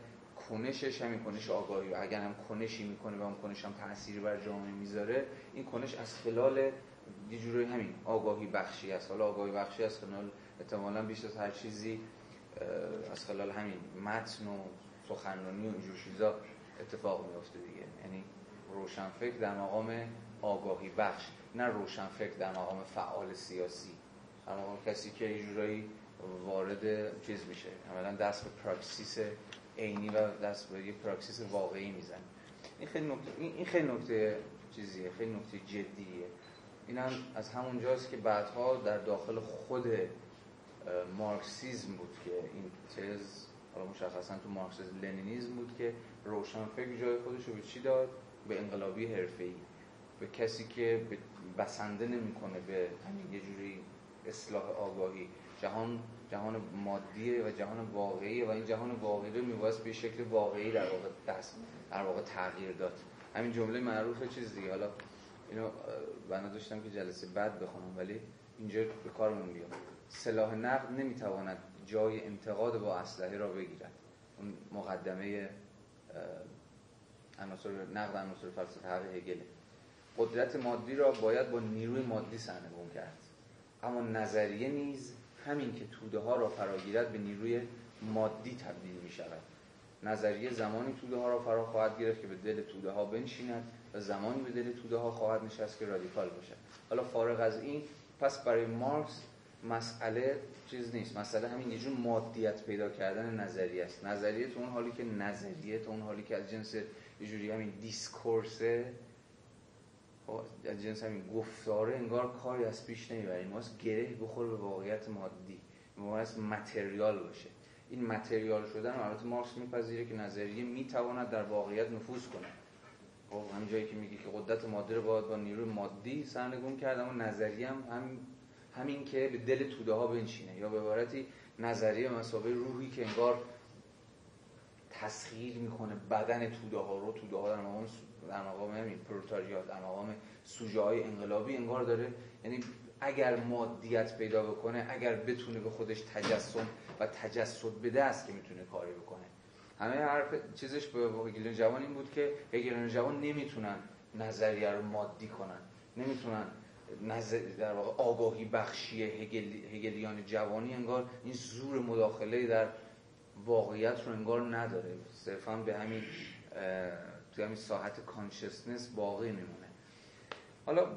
کنشش همین کنش آگاهی و اگر هم کنشی میکنه و اون کنش هم تأثیری بر جامعه میذاره، این کنش از خلال یه جوری همین آگاهی بخشی است. حالا آگاهی بخشی از خلال احتمالاً بیشتر از هر چیزی از خلال همین متن و سخنرانی و اینجور چیزا اتفاق میفته دیگه. یعنی روشنفکر در مقام آگاهی بخش، نه روشنفکر در مقام فعال سیاسی، در مقام کسی که یه جورایی وارد چیز میشه، عملاً دست به پراکسیس عینی و دست به یه پراکسیس واقعی میزنه. این خیلی نکته چیزیه، خیلی نکته جدیه. این هم از همون جاست که بعدها در داخل خود مارکسیزم بود که این تز، حالا مشخصا تو مارکسیزم لنینیزم بود که روشنفکر جای خودش رو به چی داد؟ به انقلابی حرفه‌ای، به کسی که بسنده نمی‌کنه به یه جوری اصلاح آگاهی. جهان مادیه و جهان واقعیه و این جهان واقعی رو می‌واسه به شکل واقعی در واقع تغییر داد. همین جمله معروف چیز دیگه، حالا اینو بنا داشتم که جلسه بعد بخونم ولی اینجا به کارمون بیاد. سلاح نقد نمیتواند جای انتقاد با اسلحه را بگیرد. اون مقدمه عناصر فلسفه هگله. قدرت مادی را باید با نیروی مادی سرنگون کرد، اما نظریه نیز همین که توده ها را فراگیرد به نیروی مادی تبدیل می شود. نظریه زمانی توده ها را فرا خواهد گرفت که به دل توده ها بنشیند و زمانی به دل توده ها خواهد نشست که رادیکال باشد. حالا فارغ از این، پس برای مارکس مسئله چیز نیست، مسئله همین یه جور مادیت پیدا کردن نظریه است. نظریه تو اون حالی که از جنس یه جوری همین دیسکورسه، از جنس همین گفتاره، انگار کاری از پیش نمیبریم، ماست گره بخوره به واقعیت مادی، ماست متریال باشه. این متریال شدن البته مارکس میپذیره که نظریه میتواند در واقعیت نفوذ کنه. خب همین جایی که میگه که قدرت مادی رو باید با نیروی مادی سرنگون کرد، اما نظریه هم همین که به دل توده ها بنشینه، یا به عبارتی نظریه مساوی روحی که انگار تسخیر میکنه بدن توده ها رو، توده ها در مقام همین پرولتاریات، در مقام سوژه های انقلابی انگار داره. یعنی اگر مادیت پیدا بکنه، اگر بتونه به خودش تجسم و تجسد بده، است که میتونه کاری بکنه. همه حرف چیزش به هگلیان جوان این بود که هگلیان جوان نمیتونن نظریه رو مادی کنن، نمیتونن در واقع آگاهی بخشی هگلیان جوانی انگار این زور مداخله در واقعیت رو انگار نداره، صرفا به همین توی همین ساحت کانشسنس باقی میمونه. حالا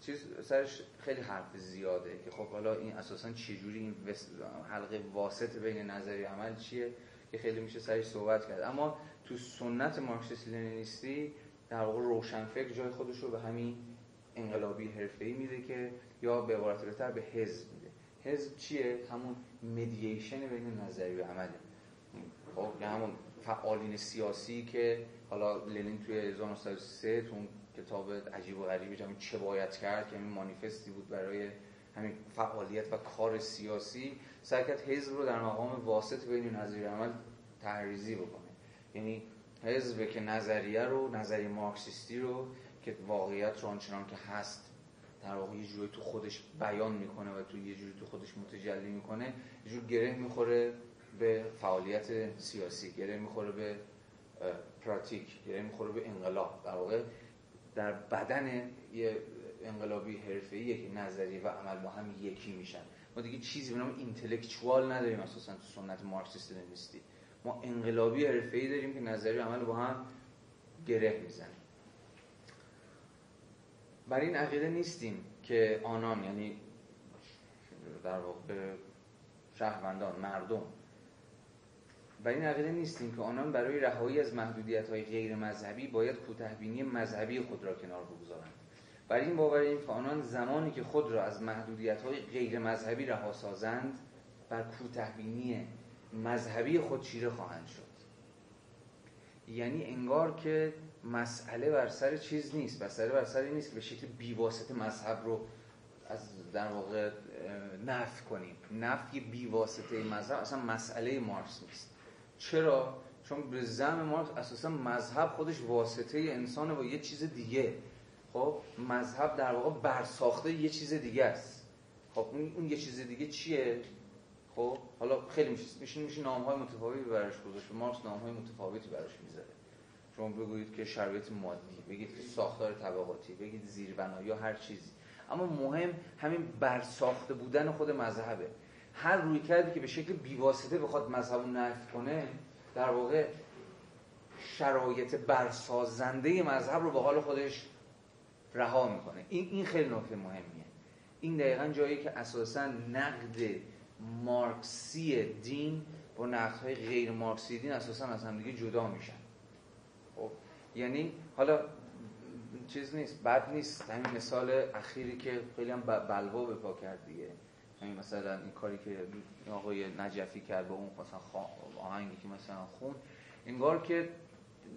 چیز سرش خیلی حرف زیاده که خب حالا این اساسا چجوری این حلقه واسط بین نظری عمل چیه که خیلی میشه سرش صحبت کرد. اما تو سنت مارکسیست لنینیستی در واقع روشنفکر جای خودش رو به همین انقلابی حرفه‌ای میده، که یا به عبارت بهتر به حزب میده. حزب چیه؟ همون مدییشن بین نظری و عمله. خب همون فعالین سیاسی که حالا لنین توی 1903 تو اون کتاب عجیب و غریبی همین چه باید کرد که همین مانیفستی بود برای همین فعالیت و کار سیاسی، سعی کرد حزب رو در مقام واسط بین نظری و عمل تحریزی بکنه. یعنی حزب که نظریه مارکسیستی رو که واقعیت رو آنچنان که هست در واقع یه جوری تو خودش بیان میکنه و تو یه جوری تو خودش متجلی میکنه، یه جور گره میخوره به فعالیت سیاسی، گره میخوره به پراتیک، گره میخوره به انقلاب. در واقع در بدن یه انقلابی حرفه‌ایه که نظریه و عمل با هم یکی میشن. ما دیگه چیزی به نام اینتלקچوال نداریم اساسا تو سنت مارکسیست لنینیستی. ما انقلابی حرفه‌ای داریم که نظریه و عمل با هم گره میزنه. برای این عقیده نیستیم که آنان، یعنی در واقع شهروندان، مردم، برای این عقیده نیستیم که آنان برای رهایی از محدودیت‌های غیر مذهبی باید کوتاه‌بینی مذهبی خود را کنار بگذارند. برای این باوریم که آنان زمانی که خود را از محدودیت‌های غیر مذهبی رها سازند، بر کوتاه‌بینی مذهبی خود چیره خواهند شد. یعنی انگار که مسئله بر سر چیز نیست، مسئله بر سر این نیست که به شکل بیواسطه مذهب رو از در واقع نفی کنیم. نفی بیواسطه مذهب اصلا مسئله مارکس نیست. چرا؟ چون به زعم مارکس اساسا مذهب خودش واسطه انسانه با یه چیز دیگه. خب مذهب در واقع برساخته یه چیز دیگه است. خب اون یه چیز دیگه چیه؟ خب حالا خیلی میشه نام‌های متفاوتی براش گذاشت. مارکس نام‌های متفاوتی براش میذاره. شما بگید که شرایط مادی، بگید که ساختار طبقاتی، بگید زیربنا یا هر چیزی. اما مهم همین برساخته بودن خود مذهبه. هر رویکردی که به شکل بیواسطه بخواد مذهب رو نفی کنه، در واقع شرایط برسازنده مذهب رو به حال خودش رها میکنه. این خیلی نکته مهمیه. این دقیقاً جایی که اساساً نقد مارکسی دین با نقدهای غیر مارکسی دین اساساً از هم دیگه جدا میشن. خب یعنی حالا چیز نیست، بد نیست همین مثال اخیری که خیلی هم بلوا به پا کرد دیگه، همین مثلا این کاری که آقای نجفی کرد با اون مثلا آهنگی که مثلا خون، انگار که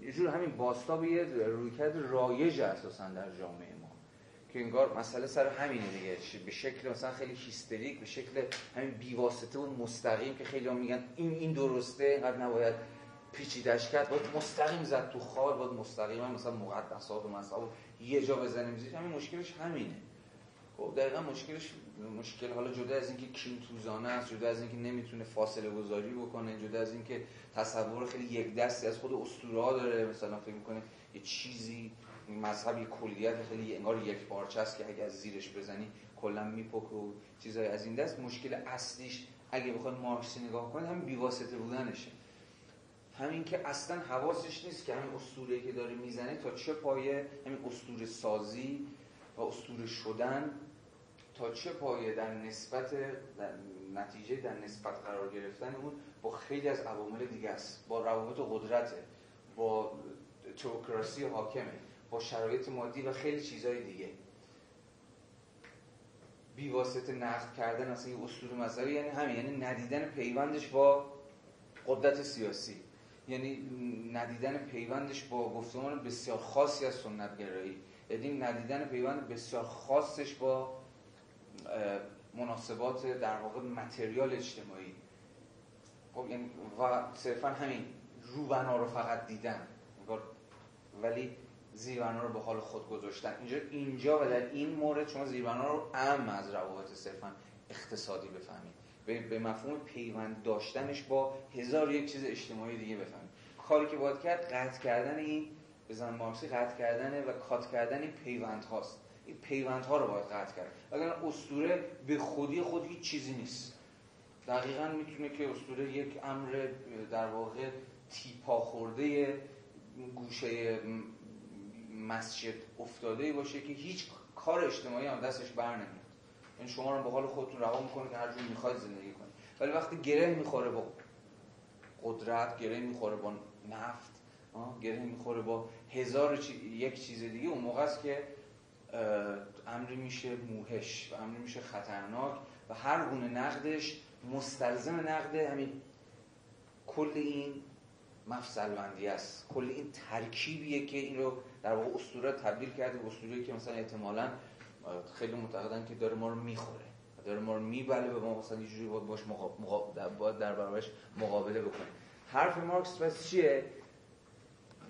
یه جور همین باستاب یه رویکرد رایج اساسا در جامعه ما که انگار مسئله سر همینه دیگه، به شکل مثلا خیلی هیستریک، به شکل همین بیواسطه و مستقیم که خیلی هم میگن این درسته، اینقدر نباید پیچیدش کرد، باید مستقیم زد تو خال، باید مستقیم مثلا مقدسات و مذهب یه جا بزنیم زیرش. همین مشکلش همینه. خب دقیقاً مشکل حالا جدا از اینکه کینتوزانه است، جدا از اینکه نمیتونه فاصله گذاری بکنه، جدا از اینکه تصور خیلی یک دستی از خود اسطوره‌ها داره، مثلا فکر می‌کنه یه چیزی مذهب یه کلیت خیلی انگار یک پارچه است که اگه از زیرش بزنی کلاً میپکه و چیزای از این دست. مشکل اصلیش اگه بخواید مارکسی نگاه کنید همین بی‌واسطه بودنشه، همین که اصلا حواسش نیست که همین اسطوره‌ای که داره میزنه تا چه پایه همین اسطوره سازی و اسطوره شدن تا چه پایه در نسبت در نتیجه در نسبت قرار گرفتن اون با خیلی از عوامل دیگه است، با روابط قدرت، با تئوکراسی حاکمه، با شرایط مادی و خیلی چیزهای دیگه. بی‌واسطه نقد کردن اصلا یه اسطوره مذهبی یعنی همین، یعنی ندیدن پیوندش با قدرت سیاسی، یعنی ندیدن پیوندش با گفتمان بسیار خاصی از سنت‌گرایی، یعنی ندیدن پیوند بسیار خاصش با مناسبات در واقع متریال اجتماعی. خب یعنی و صرفا همین روبنا رو فقط دیدن ولی زیربنا رو به حال خود گذاشتن. اینجا و در این مورد شما زیربنا رو از روابط صرفا اقتصادی بفهمید، به مفهوم پیوند داشتنش با هزار یک چیز اجتماعی دیگه بفهمید. کاری که باید کرد قطع کردن این بزن مارکسی قطع کردنه و کات کردن این پیوند هاست. این پیوند ها رو باید قطع کرد، وگرنه اسطوره به خودی خود هیچ چیزی نیست. دقیقاً میتونه که اسطوره یک امر در واقع تیپا خورده گوشه مسجد افتاده باشه که هیچ کار اجتماعی هم دستش بر نمیاد. این شما رو به حال خودتون رها میکنه که هر جور میخواید زندگی کنید، ولی وقتی گره میخوره با قدرت، گره میخوره با نفت، گره میخوره با هزار یک چیز دیگه، اون موقع است که امری میشه موهش و امری میشه خطرناک و هر گونه نقدش مستلزم نقد همین کل این مفصلبندی است، کل این ترکیبیه که این رو در واقع اسطوره تبدیل کرده به اسطوره‌ای که مثلا احتمالاً خیلی معتقدن که داره ما رو میخوره، داره ما رو میبله، به ما مثلا یه جوری باهاش باید در برابرش مقابله بکنه. حرف مارکس پس چیه؟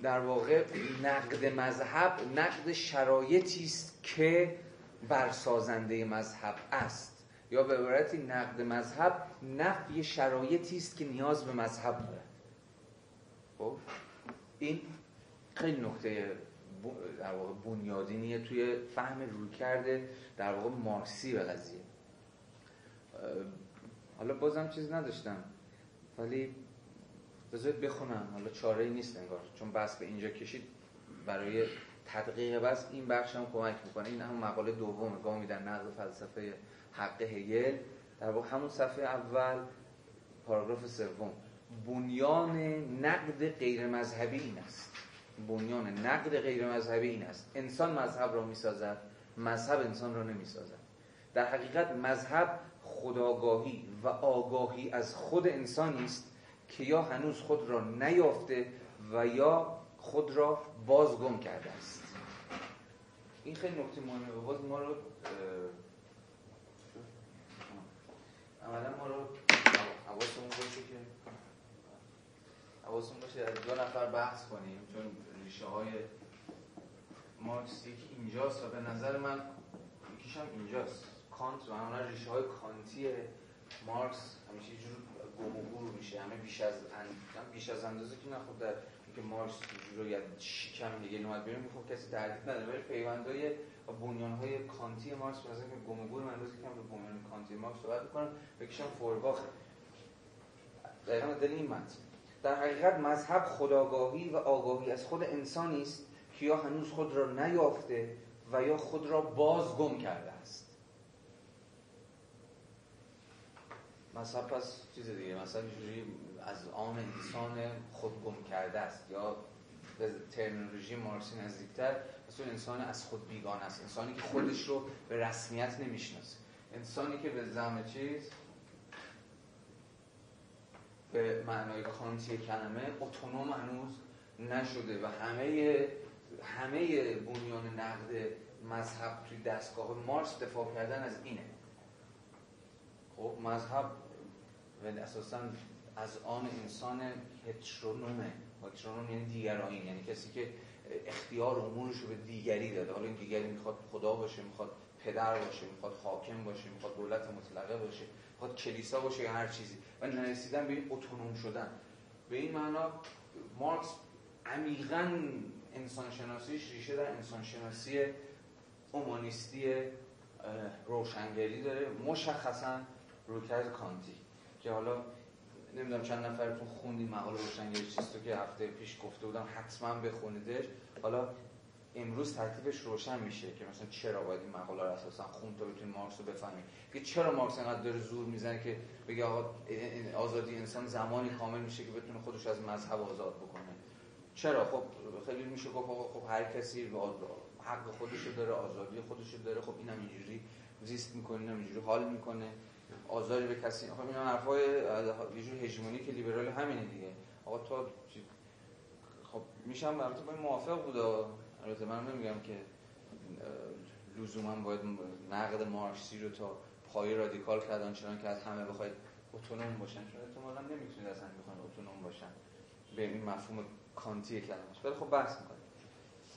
در واقع نقد مذهب نقد شرایطی است که برسازنده مذهب است، یا به عبارتی نقد مذهب نفی شرایطی است که نیاز به مذهب دارد. خب این خیلی نکته در واقع بنیادینیه توی فهم رویکرد در واقع مارکسی به قضیه. حالا بازم چیز نداشتم ولی بذارید بخونم، حالا چاره‌ای نیست انگار، چون بس به اینجا کشید برای تدقیق بس این بخش هم کمک میکنه. این هم مقاله دومه، گامی در نقد فلسفه حق هگل، در واقع همون صفحه اول پاراگراف سوم. بنیان نقد غیر مذهبی این است، بنیان نقد غیر مذهبی این است، انسان مذهب را میسازد، مذهب انسان را نمیسازد. در حقیقت مذهب خودآگاهی و آگاهی از خود انسانی است که یا هنوز خود را نیافته و یا خود را بازگم کرده است. این خیلی نکته مهمه. باز ما رو عملا ما رو حواسمون باشه که از دو نفر بحث کنیم، چون ریشه های مارکس اینجاست و به نظر من یکیش هم اینجاست، کانت و همون ریشه های کانتی مارکس همیشه یه جور گم و گور میشه، همه بیش از اندازه که نخود در که مارکس جور یا شکم دیگه نماد بیرون میخواد کسی تردید نداره، ولی پیوندهای و بنیانهای کانتی مارکس مثلا که گم و گور من روزی که من به بنیان کانتی مارکس صحبت میکنم بکشم فویرباخ دقیقاً دلیل این متن. در حقیقت مذهب خودآگاهی و آگاهی از خود انسانی است که یا هنوز خود را نیافته و یا خود را بازگم کرده است. مذهب پس چیز دیگه، مذهب جوری از آن انسان خود گم کرده است، یا به ترمینولوژی مارکسی نزدیکتر اصلا انسان از خود بیگانه است، انسانی که خودش رو به رسمیت نمیشناسه، انسانی که به زعم چیز به معنای کانتی کلمه اتونوم هنوز نشده و همه بنیان نقد مذهب توی دستگاه مارکس دفاع کردن از اینه. خب مذهب اساساً از آن انسان هترونومه، هترونوم یعنی دیگرآیین، یعنی کسی که اختیار امورش رو به دیگری داده، حالا این دیگری میخواد خدا باشه، میخواد پدر باشه، میخواد حاکم باشه، میخواد دولت مطلقه باشه، میخواد کلیسا باشه یا هر چیزی، و نرسیدن به این اتونوم شدن. به این معنا مارکس عمیقاً انسانشناسیش ریشه در انسانشناسی اومانیستی روشنگری داره، مشخصاً رویکرد کانتی که حالا نمیدونم چند نفرتون خوندی مقاله روشنگری چیستو که هفته پیش گفته بودم حتما بخونیدش، حالا امروز ترتیبش روشن میشه که مثلا چرا باید این مقاله رو اساسا خوند تا بتونید مارکس رو بفهمید، که چرا مارکس اینقدر داره زور میزنه که بگه آقا آزادی انسان زمانی کامل میشه که بتونه خودش از مذهب آزاد بکنه. چرا؟ خب خیلی میشه گفت خب هر کسی حق خودش رو داره، آزادی خودش رو داره، خب اینم اینجوری زیست میکنه، اینم اینجوری حال میکنه، آزاری به کسی. آقا اینا حرفای یه جور هژمونی که لیبرال همینه دیگه. آقا تو خب میشم البته با موافق بودا، البته من نمیگم که لزوما باید نقد مارکسی رو تا پای رادیکال کردن چنان که از همه بخواید اتونوم باشن، چون احتمالاً نمیتونید اصلا بخواید اتونوم باشن به این مفهوم کانتی کلمش. ولی خب بحث میکنیم.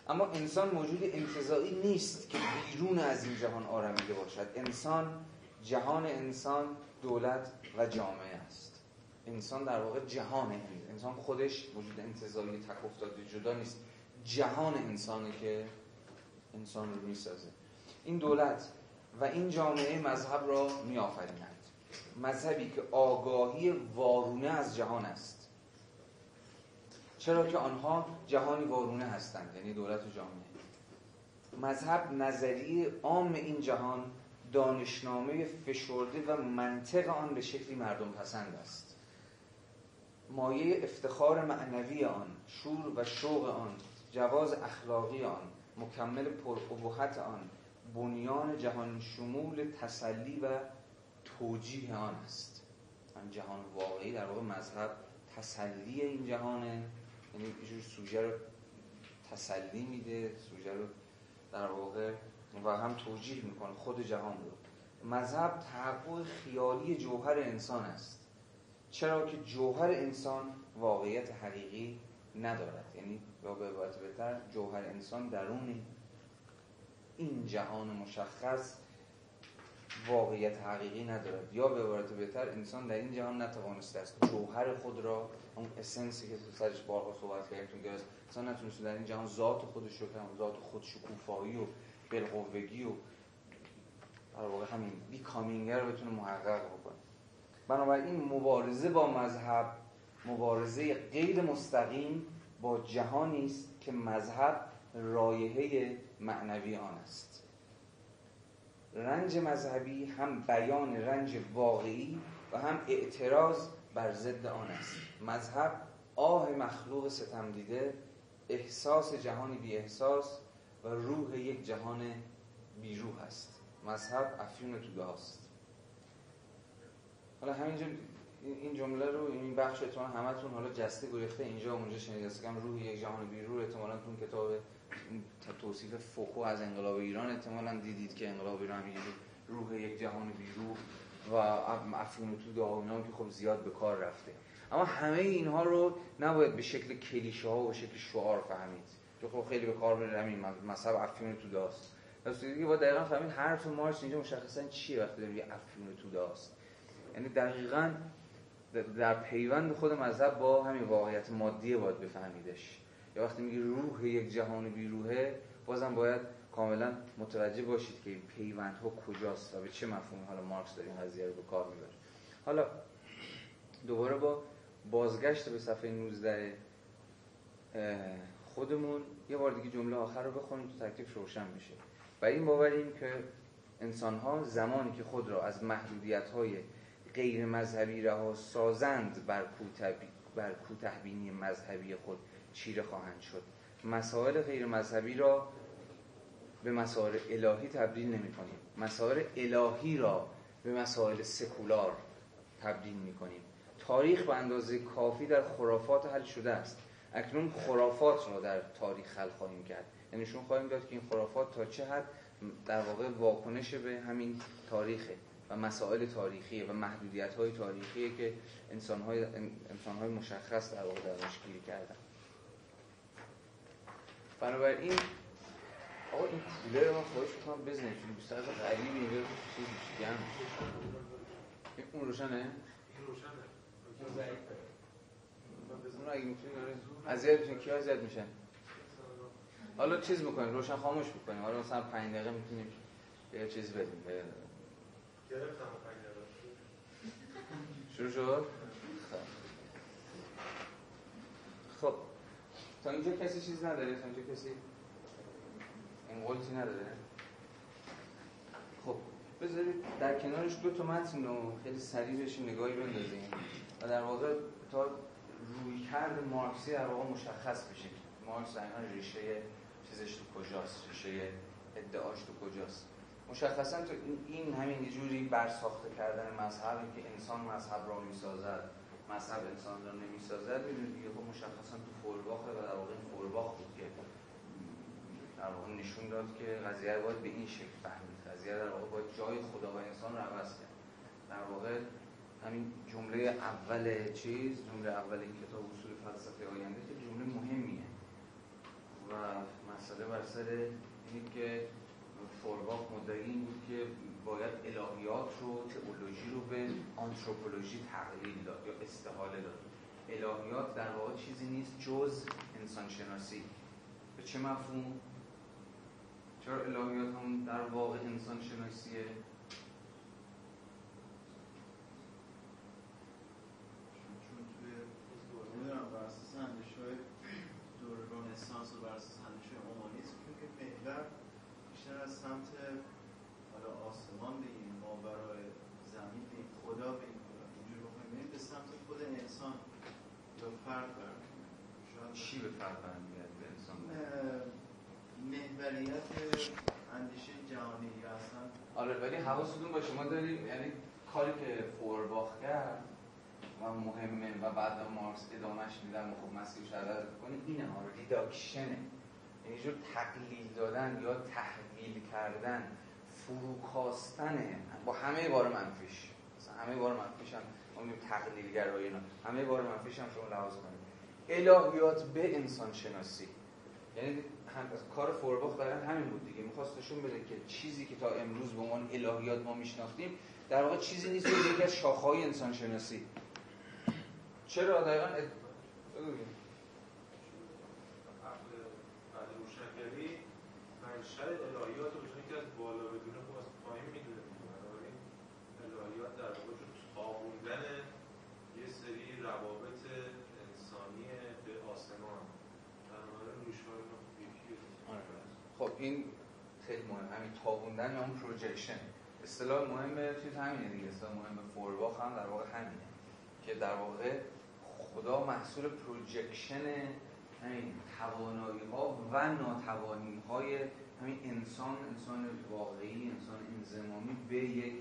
اما انسان موجود انتزاعی نیست که بیرون از این جهان آرمیده باشد. انسان، جهان انسان، دولت و جامعه است. انسان در واقع جهانه. انسان خودش موجود انتزاعی تک افتاده جدا نیست، جهان انسانی که انسان رو میسازه. این دولت و این جامعه مذهب را میآفرینند، مذهبی که آگاهی وارونه از جهان است، چرا که آنها جهانی وارونه هستند، یعنی دولت و جامعه. مذهب نظریه عام این جهان، دانشنامه فشرده و منطق آن به شکلی مردم پسند است، مایه افتخار معنوی آن، شور و شوق آن، جواز اخلاقی آن، مکمل پرابهت آن، بنیان جهان شمول تسلی و توجیه آن است. آن جهان واقعی در واقع مذهب تسلی این جهانه، یعنی یه جور سوژه رو تسلی میده، سوژه رو در واقع و هم توجیه میکنه خود جهان رو. مذهب تحقق خیالی جوهر انسان است، چرا که جوهر انسان واقعیت حقیقی ندارد، یعنی یا به عبارت بهتر جوهر انسان درون این جهان مشخص واقعیت حقیقی ندارد، یا به عبارت بهتر انسان در این جهان نتوانسته است جوهر خود را، اون اسنسی که سرش بارها صحبت کردیم، انسان نتونسته در این جهان ذات خودش رو، ذات خود شکوفایی و بلقوگی و در واقع همین بیکامینگ رو بتونه محقق بکنه. بنابراین مبارزه با مذهب مبارزه غیر مستقیم با جهانی است که مذهب رایحه معنوی آن است. رنج مذهبی هم بیان رنج واقعی و هم اعتراض بر ضد آن است. مذهب آه مخلوق ستم دیده، احساس جهانی بی احساس و روح یک جهان بیروح است. مذهب افیون توده است. حالا همینجا این جمله رو این بخشتون همتون حالا جسته گریخته اینجا و اونجا شنیدید، اصلا روح یک جهان بیرون احتمالاً تون کتاب توصیف فوکو از انقلاب ایران احتمالاً دیدید که انقلاب ایران میگه روح یک جهان بیرون و مفهوم تو داوینا که خب زیاد به کار رفته. اما همه اینها رو نباید به شکل کلیشه ها و شکل شعار فهمید که خب خیلی به کار میره همین مذهب افیون تو داست. راستش دیگه با دقیقاً فهمید حرف مارکس اینجا مشخصاً چیه وقتی داره افیون تو داست، یعنی دقیقاً در پیوند خود مذهب با همین واقعیت مادیه باید بفهمیدش. یا وقتی میگه روح یک جهان بیروحه بازم باید کاملا متوجه باشید که این پیوندها کجاست و به چه مفهوم حالا مارکس داره این قضیه رو به کار میبره. حالا دوباره با بازگشت به صفحه 19 خودمون یه بار دیگه جمله آخر رو بخونیم تو تکلیف روشن میشه. و این باوریم که انسان‌ها زمانی که خود را از محدودیت‌های غیر مذهبی رها سازند بر کوته‌بینی مذهبی خود چیره خواهند شد. مسائل غیر مذهبی را به مسائل الهی تبدیل نمی‌کنیم، مسائل الهی را به مسائل سکولار تبدیل می‌کنیم. تاریخ به اندازه کافی در خرافات حل شده است، اکنون خرافات را در تاریخ حل خواهیم کرد. یعنی شون خواهیم داد که این خرافات تا چه حد در واقع واکنش به همین تاریخه و مسائل تاریخیه و محدودیت‌های تاریخیه که انسان‌های مشخص در واقع درش گیر کردن. بنابراین آقا این کوله رو من خواهش می‌کنم بزنید چون بیشتر از غریبی اینجا چیز میشه گم میشه. اون روشنه؟ این روشنه. اون ضعیفه. اون اگه میتونی اذیت میشن، کیا اذیت میشن؟ حالا چیز می‌کنیم، روشن خاموش می‌کنیم. حالا مثلا 5 دقیقه می‌تونیم یه چیز بدیم. گرفتم 5 دقیقه. شروع شد؟ خب. تا اینجا کسی چیز نداره؟ تا اینجا کسی انگولتی نداره؟ خب. بذارید در کنارش دو تا متن رو خیلی سریع بهش نگاهی بندازیم و در واقع تا رویکرد مارکسی در واقع مشخص بشه. مارکس اینا ریشه چیزش تو کجاست، ریشه ادعاش تو کجاست. مشخصا تو این همین یه جوری برساخته کردن مذهبی که انسان مذهب را میسازد، مذهب انسان را نمیسازد. میدونید دیگه خب مشخصا تو فویرباخ و در واقع این فویرباخ بود که در واقع نشون داد که قضیه رو باید به این شکل فهمید، قضیه در واقع باید جای خدا و انسان رو عوض کرد. در واقع همین جمله اول چیز، جمله اول این کتاب اصول فلسفه آینده که جمله مهمیه و مسئله بر سر اینه که فویرباخ مدعی این بود که باید الهیات رو، تئولوژی رو به آنتروپولوژی تقلیل داد یا استحاله داد. الهیات در واقع چیزی نیست جز انسانشناسی. به چه مفهوم؟ چرا الهیات هم در واقع انسانشناسیه؟ چون توی نمیدونم بر اساس اندیشه‌های رنسانس و بر اساس اندیشه اومانیسم که محور بیشتر از سمت حالا آسمان بگیم، ما برای زمین بگیم، خدا بگیم، اینجور بخوایم بگیم به سمت خود انسان یا فرد برمی‌گرده. شاید چی به فرد برمی‌گرده به انسان؟ محوریت اندیشه جهانی اصلا. آره ولی حواستون باشه ما داریم، یعنی کاری که فویرباخ کرد و مهمه و بعد مارکس ادامهش میدن و خب مسیرش رو عوض می‌کنه اینه ها، ریداکشنه، یعنی جور تقلیل دادن یا تحلیل کردن، فروکاستنه با همه بار منفیش. مثلا همه بار منفیش هم ما میگیم تقلیل گرایی، همه بار منفیش هم شما لحاظ کنید. الهیات به انسان شناسی، یعنی کار فویرباخ دارن همین بود دیگه، می‌خواست نشون بده که چیزی که تا امروز به عنوان الهیات ما میشناختیم در واقع چیزی نیست جز یک از شاخه‌های انسان شناسی. چرا دقیقاً عقل روشنگری منشأ الهیات رو چون که از بالا بدونه خب از پایین میدونه، بنابراین الهیات در واقع آوردن یه سری روابط انسانی به آسمان در واقع روش‌های ما یکیه. خب این خیلی مهم، همین تابوندن یا اون پروجکشن اصطلاح مهمه، چیز همینه دیگه، اصطلاح مهمه فویرباخ هم در واقع همینه که در واقع خدا محصول پروجکشن همین توانایی‌ها و ناتوانی‌های همین انسان، انسان واقعی، انسان انضمامی به یک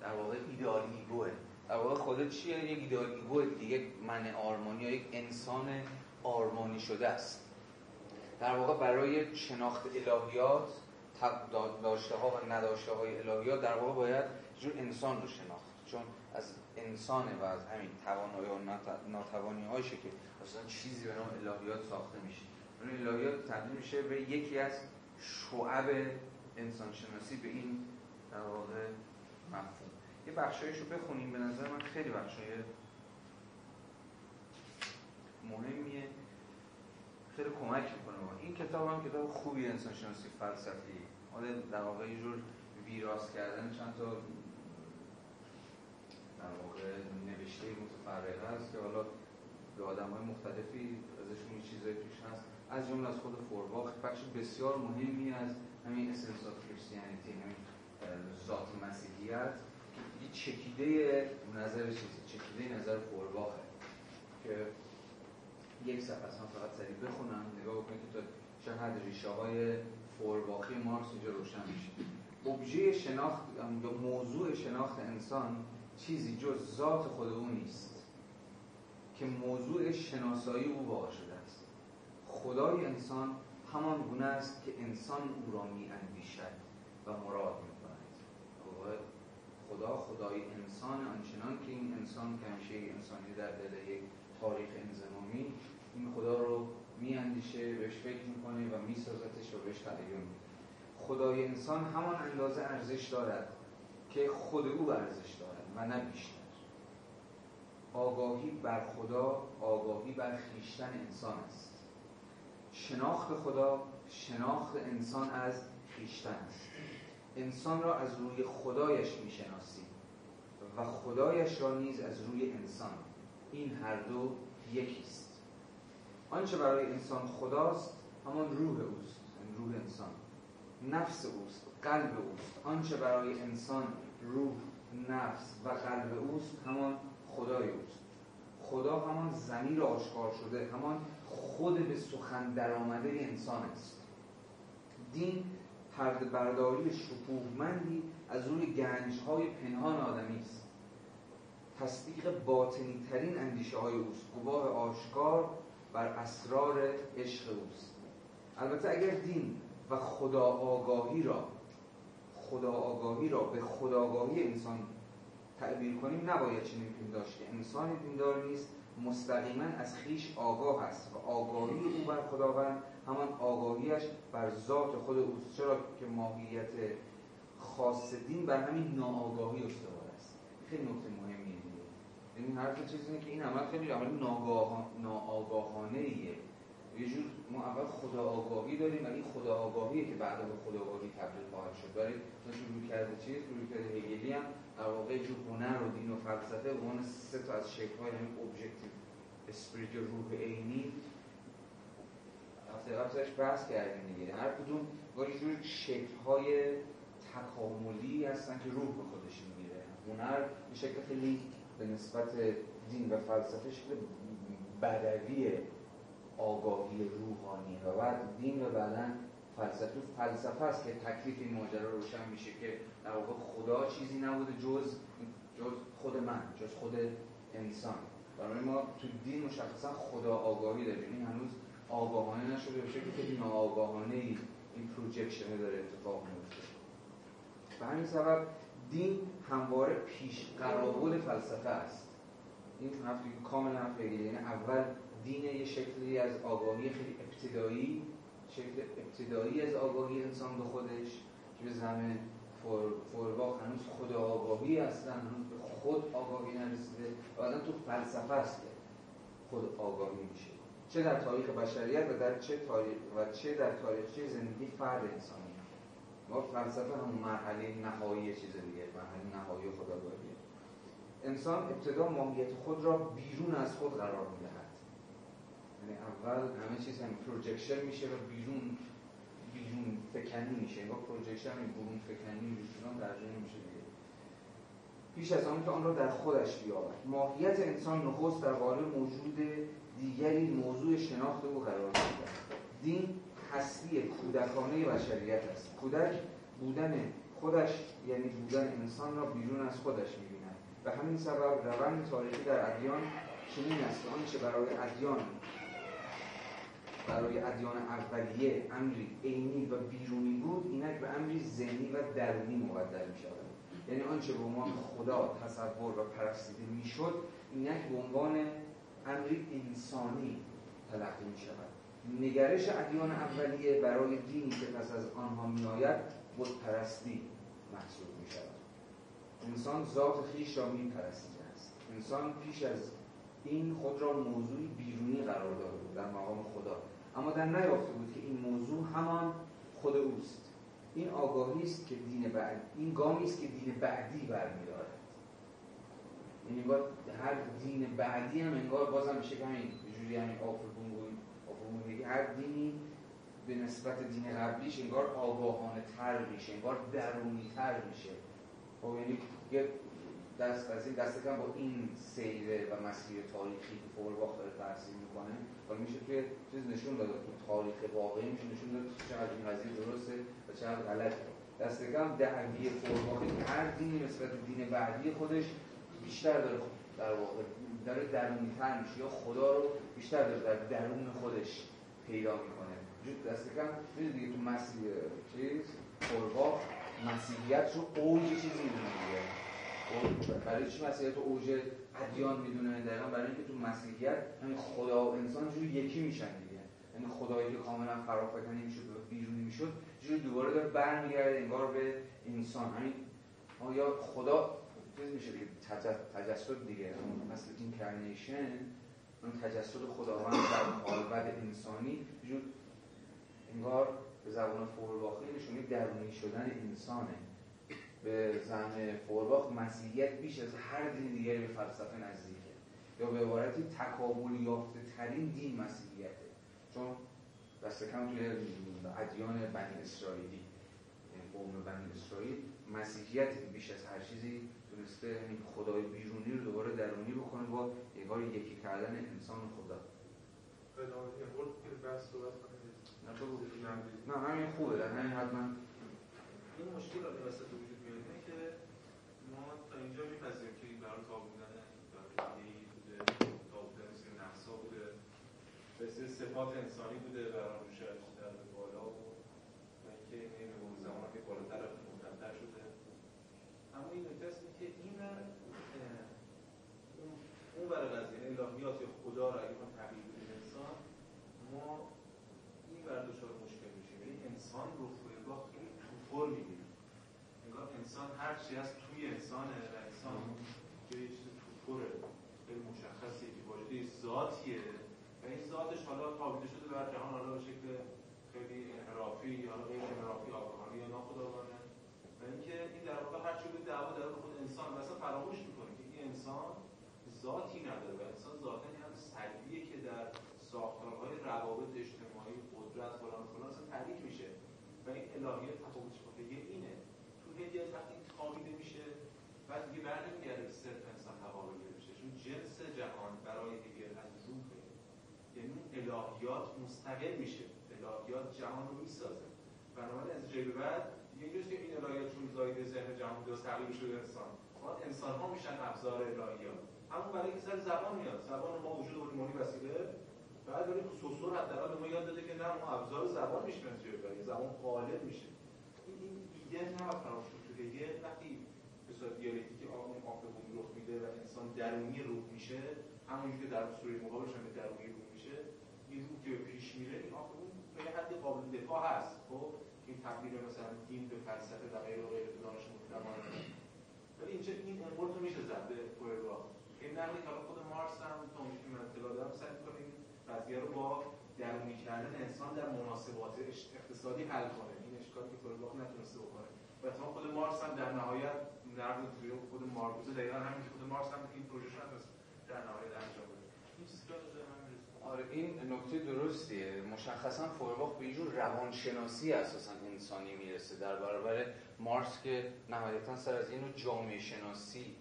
در واقع ایدئال ایگوه. در واقع خدا چیه؟ یک ایدئال ایگو، یک من آرمانی یا یک انسان آرمانی شده است. در واقع برای شناخت الهیات، داشته ها و نداشته های الهیات در واقع باید جور انسان رو شناخت، چون از انسانه و از همین توانایی و ناتوانی هایشه که اصلا چیزی به نام الهیات ساخته میشه. اون الهیات تبدیل میشه به یکی از شعب انسان شناسی به این در واقع مفهوم. یه بخشایش رو بخونیم، به نظر من خیلی بخشای مهمیه، خیلی کمک میکنه. این کتاب هم کتاب خوبی، انسان شناسی فلسفی، حالا در واقع یه جور ویراس کردن چند تا در واقع نوشته متفرقه هست که حالا به آدم‌های مختلفی ازشون یه چیزایی توش هست، از جمله از خود فویرباخ. بخش بسیار مهمی از همین اسنس آف کریستیانیتی، همین ذات مسیحیت، یه چکیده نظر چیزی، چکیده نظر فویرباخه که یک صفحه اصلا فقط سریع بخونم، نگاه بکنید که تا چقدر ریشه‌های فویرباخی مارکس اینجا روشن میشه. ابژه شناخت یا موضوع شناخت انسان چیزی جز ذات خود او نیست که موضوع شناسایی او واقع شده است. خدای انسان همان گونه است که انسان او را می‌اندیشد و مراد می‌کند. خدا خدای انسان، آنچنان که این انسان که انسانی در دل یک تاریخ انضمامی این خدا رو می‌اندیشه، بهش فکر می‌کنه و می‌سازدش و بهش تغییر میده. خدای انسان همان اندازه ارزش دارد که خود او ارزش دارد و نه بیشتر. آگاهی بر خدا آگاهی بر خویشتن انسان است. شناخت خدا شناخت انسان از خویشتن است. انسان را از روی خدایش می‌شناسیم و خدایش را نیز از روی انسان. این هر دو یکیست. آنچه برای انسان خداست همان روح اوست، روح انسان، نفس اوست، قلب اوست. آنچه برای انسان روح، نفس و قلب اوست همان خدای اوست. خدا همان ضمیر آشکار شده، همان خود به سخن در آمده انسان است. دین پرده برداری شکوهمندی از روی گنج‌های پنهان آدمی است. تصدیق باطنی ترین اندیشه های اوست، گواه آشکار بر اسرار عشق اوست. البته اگر دین و خدا آگاهی را به خداگاهی انسان تعبیر کنیم، نباید چنین پنداشت که انسان دیندار نیست، مستقیما از خویش آگاه است و آگاهی او بر خداوند همان آگاهیش بر ذات خود اوست، چرا که ماهیت خاص دین بر همین ناآگاهی استوار است. خیلی نکته مهمیه. یعنی هر چیزی که این عمل خیلی عمل ناآگاهانه‌ایه. یه جور ما اول خدا آگاهی داریم، ولی خدا آگاهیه که بعدا به خدا آگاهی تبدیل خواهد شد. برای شروع کرده چیز، شروع کرده هگلی هم در واقع جور هنر و دین و فلسفه و اون سه تا از شکل‌های همین ابژکتیو، اسپریت، روح عینی. ازش بحث کردیم دیگه. هر کدوم یه جور شکل‌های تکاملی هستن که روح به خودش می‌گیره. هنر به شکل خیلی به نسبت دین و فلسفه شکل بدویه، آگاهی روحانی، و بعد دین و بعدن فلسفه است که تکلیف این ماجرا روشن میشه که در واقع خدا چیزی نبوده جز خود من، جز خود انسان. برای ما تو دین مشخصا خدا آگاهی داریم، این هنوز آگاهانه نشده، به شکلی که ناآگاهانه این پروجکشن داره اتفاق میفته. به همین سبب دین همواره پیش قراول فلسفه است. این هفته کاملا فکریه، یعنی اول دین یه شکلی از آگاهی خیلی ابتدایی، شکل ابتدایی از آگاهی انسان به خودش که به زمین فویرباخ هنوز خدا آگاهی هستن، هنوز به خود آگاهی نرسیده و بعدا تو فلسفه است خود آگاهی میشه، چه در تاریخ بشریت و چه در تاریخچه زندگی فرد انسانی. ما فلسفه هم مرحله نهایی چیز دیگه، مرحله نهایی خداگاهیه. انسان ابتدا ماهیت خود را بیرون از خود قرار میدهد، یعنی اول همه چیز همین پروجکشن میشه و بیرون فکنی میشه. با پروجکشن این برون فکنی میشونم درجه نمیشه دیگه. پیش از آن که آن را در خودش بیابد، ماهیت انسان نخست در قالب موجود دیگری موضوع شناخت او قرار میده. دین اصلی کودکانه بشریت است. کودک بودن خودش یعنی بودن انسان را بیرون از خودش میبیند به همین سبب روند تاریخی در ادیان چنین است که آنچه برای ادیان اولیه امری عینی و بیرونی بود، اینک به امری ذهنی و درونی مبدل می‌شود. یعنی آنچه به عنوان خدا تصور و پرستیده می‌شد، اینک به عنوان امری انسانی تلقی می‌شود. نگرش ادیان اولیه برای دینی که پس از آنها می‌آید، بت‌پرستی محسوب می‌شود. انسان ذات خویش را می‌پرستیده است. انسان پیش از این خود را موضوعی بیرونی قرار داده بود در مقام خدا، اما در نیافته بود که این موضوع همان خود اوست. این آگاهی است که گامی است که دین بعدی برمی‌دارد. یعنی با هر دین بعدی هم انگار بازم میشه که همین جوری همین آفربونگویی هر دینی به نسبت دین قبلیش انگار آگاهانه تر میشه، انگار درونی تر میشه. خب یعنی یک دست کم با این سیر و مسیر تاریخی که فویرباخ داره ترسیم میکنه حالا میشه که چیز نشون داده تو تاریخ واقعی میشه نشون داده چقدر این قضیه درسته و چقدر غلطه. دست کم دعوی فویرباخی که هر دینی نسبت دین بعدی خودش بیشتر داره در واقع داره درونی‌تر میشه یا خدا رو بیشتر داره در درون خودش پیدا میکنه. دست کم میشه دیگه تو مسیر چیز فویرباخ مسیحیت رو اوج چیزی میدونه. برای چی مسیحیت اوج ادیان میدونه؟ دقیقا برای اینکه تو مسیحیت یعنی خدا و انسان جوری یکی میشن دیگه. یعنی خدایی که کاملا فرافکنی میشد و بیرونی میشد جوری دوباره داره برمیگرده انگار به انسان. یعنی آیا خدا چیز میشه دیگه تجسد دیگه، مثل اینکارنیشن، اون تجسد خداوند در قالب انسانی جوری انگار به زبان فویرباخی نشونه درونی شدن انسانه. به زعم فویرباخ مسیحیت بیش از هر دین دیگری به فلسفه نزدیکه، یا به عبارتی تکامل یافته ترین دین مسیحیته، چون دست کم توی ادیان بنی اسرائیلی قوم بنی اسرائیل مسیحیت بیش از هر چیزی تونسته این خدای بیرونی رو دوباره درونی بکنه با انگار یکی کردن انسان و خدا. نه همین خوبه، در همین حد من این مشکل رو به وسط وجود میاده که ما تا اینجا میپذیریم که این برای تاب بودن ایده‌ای بوده، تاب بودن مثل نفس‌ها بوده، مثل صفات انسانی بوده و روشش در بالا و اینکه این به زمان که بالاتر رفته مبتدر شده. اما این نکته است که این اون برای قضیه الهیات یا خدا را اگه ما تبیین بودیم انسان ما این برای دچار مشکل میشیم. یعنی انسان رو فویرباخ خیلی توفر می‌بینه. انسان هر چی هست توی انسانه و انسان یه چیز توفره به مشخصی که واجده ذاتیه و این ذاتش حالا تابیده شده بر جهان، حالا به شکل خیلی انحرافی یا غیر انحرافی آگاهانه یا ناخودآگاهانه، و اینکه این در واقع هر چی به دعوا در خود انسان و اصلا فراموش میکنه که این انسان ذاتی نداره و انسان ذاتا هم سلیه که در ساختارهای روابط اجتماعی قدرت فلان فلان اصلا تعریف میشه و این الهیه تفاوت شده اینه. یه از وقتی تابیده میشه بعد دیگه برنمیگرده به صرف انسان تقابلیه میشه، چون جنس جهان برای دیگه از روحه. یعنی الهیات مستقل میشه، الهیات جهان رو میسازه. بنابراین از جای به بعد یه جوری که این الهیات چون زایده ذهن جهان درست تقلیل شده انسان باید انسان ها میشن ابزار الهیات. اما برای اینکه سر زبان میاد، زبان ما وجود اولیمانی وسیله، بعد برای سوسور حداقل به ما یاد داده که نه ما ابزار زبان میشیم، از جای به بعد زبان غالب میشه. یه نوع فراموشی دیگه وقتی به صورت دیالکتیکی آفرون رخ میده و انسان درونی روح میشه، همونجوری که در سوره مقابلش هم درونی روح میشه، این روح که پیش میره این آفرون به حد قابل دفاع هست. خب این تبدیل مثلا دین به فلسفه و غیر و غیر دانش مطلقاً، ولی اینجا این امور رو میشه زد به فویرباخ. این نقلی که خود مارکس هم تا اونجوری من اطلاع دارم سعی می‌کنه این قضیه رو با درونی کردن انسان در مناسبات اقتصادی حل کنه، این اشکالی که فویرباخ نتونسته بکنه. و تا خود مارکس هم در نهایت نقد توی خود مارکس دقیقاً همین خود مارکس هم این پروژه شد در نهایت انجام بده. این چیزا آره این نکته درستیه. مشخصاً فویرباخ به یه جور روانشناسی اساساً انسانی میرسه در برابر مارکس که نهایتاً سر از اینو جامعه شناسی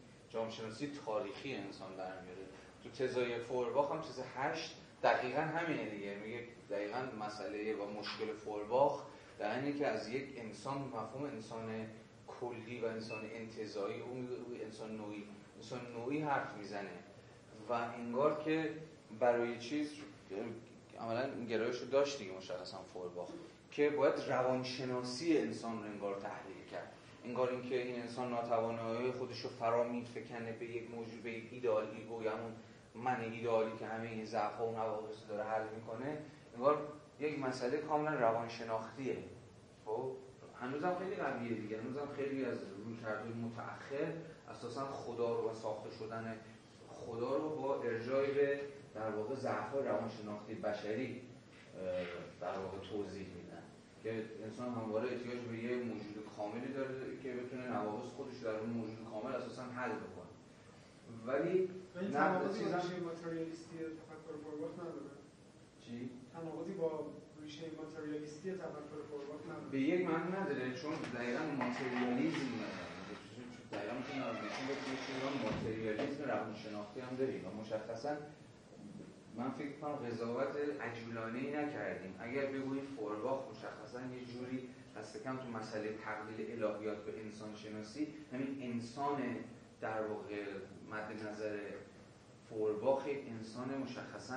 تاریخی انسان در میاره. تو تزای فویرباخ هم چیز 8 دقیقاً همینه دیگه، میگه دقیقاً مسئله و مشکل فویرباخ در اینه که از یک انسان مفهوم انسان کلی و انسان انتزاعی و انسان نوعی نوعی حرف میزنه و انگار که برای چیز عملا گرایش رو داشت دیگه مشخصا فویرباخ که باید روانشناسی انسان رو انگار تحلیل کرد، انگار اینکه این انسان ناتوانایی خودش رو فرا میفکنه به یک موجود، به یک ایدئال ایگو، یا همون من ایدئالی که همه این ضعف‌ها و نواقص رو داره حل میکنه، انگار یک مسئله کاملا روانشناختیه. خب هنوزم خیلی قویه دیگه، هنوزم خیلی از رویکردهای متأخر اساسا خدا رو و ساخته شدن خدا رو با ارجاع به در واقع ضعف‌های روانشناختی بشری در واقع توضیح میدن که انسان همواره احتیاج به یه موجود کاملی داره که بتونه نواقص خودش رو در اون موجود کامل اساسا حل بکنه. ولی این تناقضی با ریشه ماتریالیستی تفکر فویرباخ نداره. چی؟ تناقضی با ریشه ماتریالیستی تفکر فویرباخ نداره. به یک معنی نداره، چون دقیقاً ماتریالیسم دقیقاً میتونیم از بشین بگیم ماتریالیسم روانشناختی هم داریم و مشخصاً من فکر کنم قضاوت عجولانه‌ای نکردیم. اگر بگوییم فویرباخ مشخصاً یه جوری دست کم تو مسئله تقلیل الهیات به انسان شناسی، همین انسان در واقع مد نظر فویرباخ انسان مشخصاً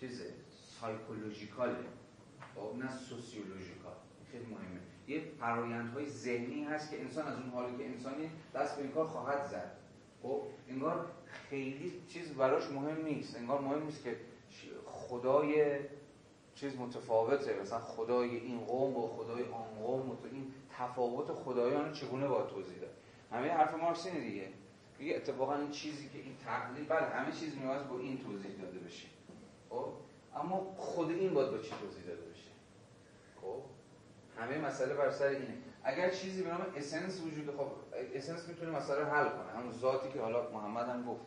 چیزه سایکولوژیکاله، نه سوسیولوژیکال. خیلی مهمه. یه فرآیندهای ذهنی هست که انسان از اون حالی که انسانی دست به این کار خواهد زد. خب انگار خیلی چیز براش مهم نیست. انگار مهم نیست که خدای چیز متفاوته، مثلا خدای این قوم با خدای آن قوم و این تفاوت خدایان چگونه باید توضیح داد. همه حرف مارکس اینه دیگه. دیگه اتفاقا این چیزی که این تقلیل بله همه چیز نیاز با این توضیح داده بشه. خب اما خود این باید با چی توضیح داده بشه؟ خب همه مسئله بر سر اینه. اگر چیزی به نام اسنس وجود، خب اسنس میتونه مسئله رو حل کنه، همون ذاتی که حالا محمد هم گفت.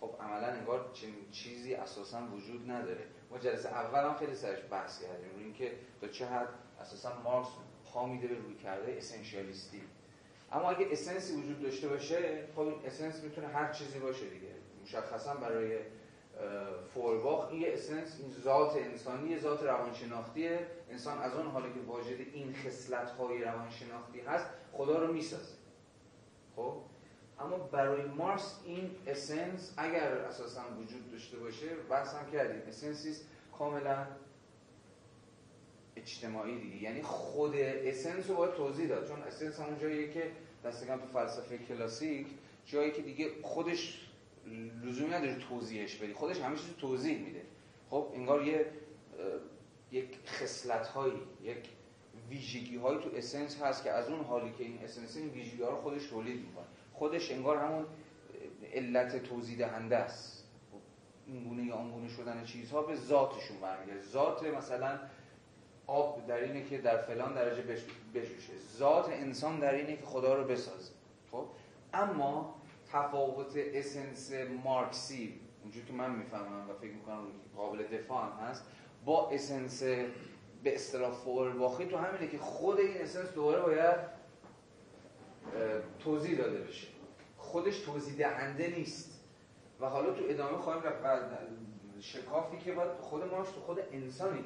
خب عملاً انگار چیزی اساساً وجود نداره. ما جلسه اول هم خیلی سرش بحث کردیم روی اینکه تا چه حد اساساً مارکس پا میده به رویکردهای اسنشیالیستی. اما اگه اسنسی وجود داشته باشه، خب این اسنس میتونه هر چیزی باشه دیگه. مشخصاً برای فویرباخ این اسنس، این ذات انسانی، یه ذات روانشناختیه. انسان از اون حالی که واجد این خصلت‌های روانشناختی هست، خدا رو میسازه. خب اما برای مارکس این اسنس اگر اساساً وجود داشته باشه، بحث هم کردیم، اسنسیست کاملاً اجتماعی دیگه، یعنی خود اسنس رو باید توضیح داد، چون اسنس همون جاییه که دست کم تو فلسفه کلاسیک جایی که دیگه خودش لزومی نداره توضیحش بدی، خودش همه چیز رو توضیح میده. خب انگار یک خصلت‌هایی، یک ویژگی‌هایی تو اسنس هست که از اون حالی که این اسنس این ویژگی‌ها رو خودش تولید می‌کنه، خودش انگار همون علت توضیح دهنده است. این گونه یا آن گونه شدن چیزها به ذاتشون برمیگرده. ذات مثلا آب در اینه که در فلان درجه بشوشه، ذات انسان در اینه که خدا رو بسازه. خب اما تفاوت اسنس مارکسی اونجوری که من میفهمم و فکر میکنم قابل دفاع هم هست با اسنس به اصطلاح فویرباخی تو همینه که خود این اسنس دوباره باید توضیح داده بشه، خودش توضیح دهنده نیست. و حالا تو ادامه خواهیم رفت شکافی که باید خود مارکس تو خود انسانی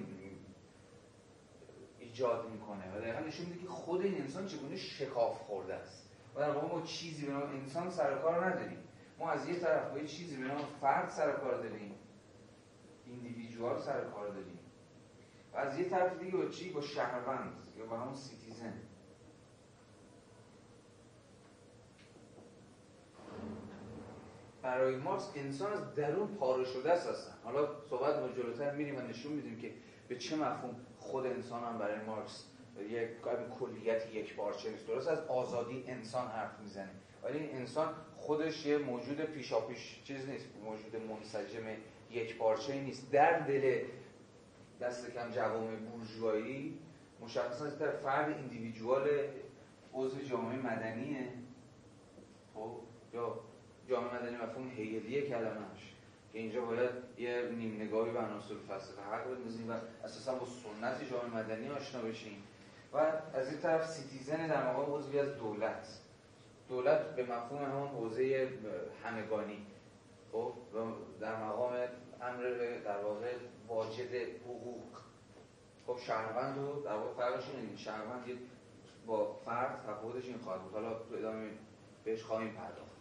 ایجاد میکنه و دقیقا نشون میده که خود این انسان چگونه شکاف خورده است و در واقع ما چیزی به نام انسان سر کار نداریم. ما از یه طرف با یه چیزی به نام فرد سر کار داریم، ایندیویدوال سر کار داریم، و از یه طرف دیگه با چی؟ با شهروند یا با همون سیتیزن. برای مارکس انسان از درون پاره شده است اصلا. حالا صحبت ما جلوتر میریم و نشون میدیم که به چه مفهوم خود انسان هم برای مارکس یک کلیت یک پارچه نیست. درست از آزادی انسان حرف میزنه، ولی این انسان خودش یه موجود پیشاپیش چیز نیست، موجود منسجم یک پارچه نیست. در دل دست کم جوامع بورژوایی مشخصاً در فرد ایندیویدوال عضو جامعه مدنیه، خب یا جامعه مدنی مفهوم هگلیه کلمه‌اش که اینجا باید یه نیم نگاهی به عناصر فلسفه حق بندازیم و اساساً با سنت جامعه مدنی آشنا بشیم. و از این طرف سیتیزن در مقام عضوی از دولت، دولت به مفهوم همون حوزه همگانی و در مقام امر در واقع واجد حقوق. خب شهروند رو در واقع فرقش اینه، شهروند با فرد تفاوتش این خواهد بود، حالا تو ادامه بهش خواهیم پرداخت.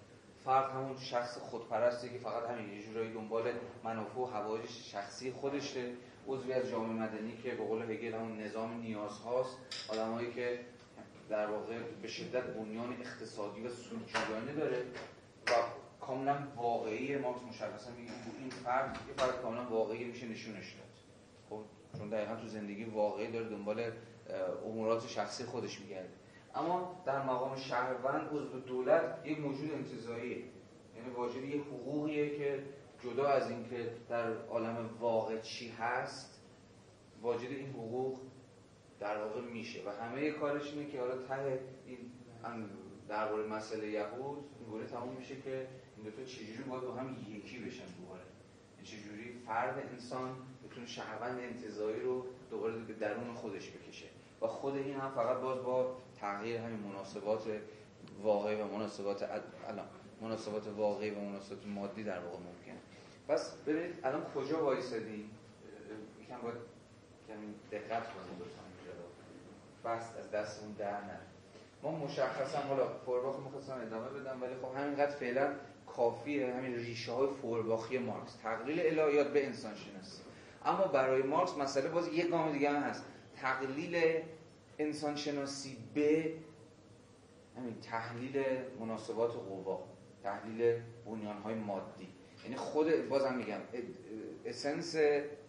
فرد همون شخص خودپرسته که فقط همین یه جورایی دنبال منافع و هوایج شخصی خودشه، عضوی از جامعه مدنی که به قول هگل همون نظام نیازهاست، آدمایی که در واقع به شدت بنیان اقتصادی و سودجویانه داره و کاملا واقعی. مارکس مشخصا میگه این فرد که فرد کاملا واقعی میشه نشونش داد، خب چون دقیقاً تو زندگی واقعی داره دنبال امورات شخصی خودش میگرده. اما در مقام شهروند عضو دولت یک موجود انتزاعیه، یعنی واجد یک حقوقیه که جدا از اینکه در عالم واقع چی هست واجد این حقوق در واقع میشه و همه کارش اینه که حالا ته این درباره مسئله یهود اینگونه تموم میشه که این دو تا چجوری باید با هم یکی بشن، دوباره چجوری فرد انسان بتونه شهروند انتزاعی رو دوباره به درون خودش بکشه و خود این هم فقط باز با تغییر همین مناسبات واقعی و مناسبات الان مناسبات واقعی و مناسبات مادی در واقع ممکنه. پس ببینید الان کجا وایسادیم، یکم باید دقت کنیم دوستان، بس از دستمون در نره. ما مشخصا حالا فویرباخ می‌خواستم ادامه بدم ولی خب همینقدر فعلا کافیه، همین ریشه‌های فویرباخی مارکس، تقلیل الهیات به انسان شناسی. اما برای مارکس مسئله باز یک گام دیگه هم هست، تقلیل انسان شناسی به همین تحلیل مناسبات قوا، تحلیل بنیان‌های مادی. یعنی خود بازم میگم اسنس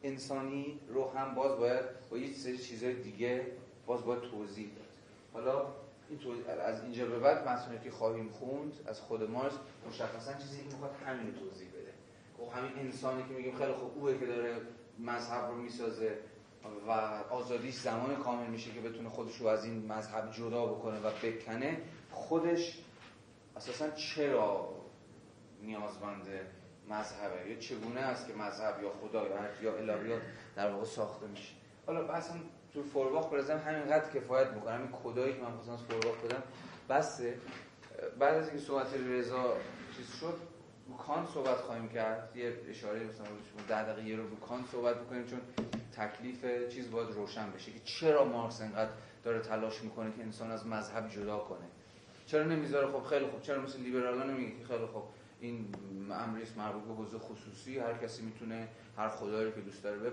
انسانی رو هم باز باید با یه سری چیزای دیگه باز باید توضیح داد. حالا از اینجا به بعد متنی که خواهیم خوند از خود مارکس مشخصا چیزی که میخواد همین توضیح بده. خب همین انسانی که میگیم خیلی خوب اوه که داره مذهب رو میسازه و آزادیش زمان کامل میشه که بتونه خودش رو از این مذهب جدا بکنه و بکنه، خودش اساسا چرا نیازمند مذهبه یا چگونه است که مذهب یا خدا یا الهیات در واقع ساخته میشه. حالا بحثم تو فویرباخ برزم همینقدر کفایت میکنم، این کدایی که من خواستم از فویرباخ بدم بسه. بعد از اینکه صحبت رضا چیز شد رو کانت صحبت خواهیم کرد، یه اشاره مثلا رو 10 دقیقه رو کانت صحبت بکنیم چون تکلیف چیز باید روشن بشه که چرا مارکس اینقدر داره تلاش میکنه که انسان از مذهب جدا کنه، چرا نمیذاره خب خیلی خب چرا مثل لیبرالا نمیگه که خیلی خب این امریس مربوط به حوزه خصوصی، هر کسی میتونه هر خدایی رو که دوست داره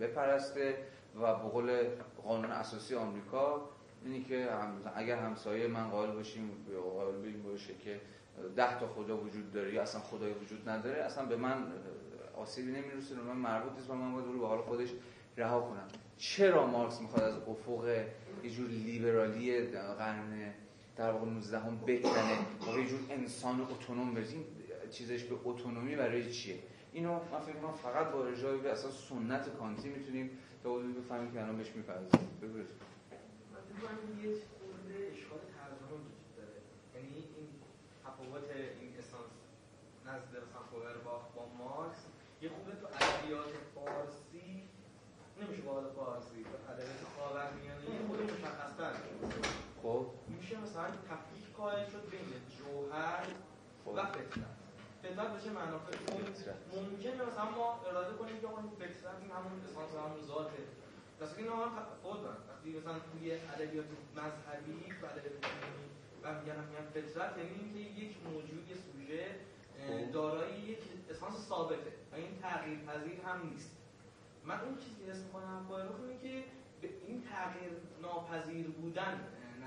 بپرسته و به قول قانون اساسی آمریکا اینی که اگر همسایه من قائل باشیم باشه که 10 تا خدا وجود داره یا اصلا خدای وجود نداره اصلا به من آسیبی نمیرسونه، من مربوط نیست و من باید رو به حال خودش رها کنم. چرا مارکس میخواد از افق یه جور لیبرالی قرن در واقع 19 هم بکنه و یه جور انسان اتونوم برسیم چیزش به اتونومی برای چیه؟ اینو من فکر می‌کنم فقط با ارجاعی به اساس سنت کانتی میتونیم تا حدودی بفهمیم که الان بهش می‌پردازیم. ببینید من فکر یه خورده اشکال ترجمه وجود داره، یعنی این تفاوت این اساس نزد مثلا فویرباخ با مارکس یه خورده تو ادبیات فارسی نمیشه با فارسی تو ادبیات خاورمیانه یه خورده مشخص‌تر خب میشه مثلا تفکیک قائل شد بین جوهر و فطرت. فطرت بشه منافع ممکنه مثلا ما اراده کنیم که اون فطرت همون اساس همون ذاته، درسته که اینا هم تفاوتن. وقتی مثلا توی ادبیات مذهبی و ادبیات دینی و میگن فطرت یعنی اینکه یک موجود یک سوژه دارای یک اساس ثابته و این تغییرپذیر هم نیست. من اون چیزی که حس می‌کنم فویرباخ که به این تغییر ناپذیر بودن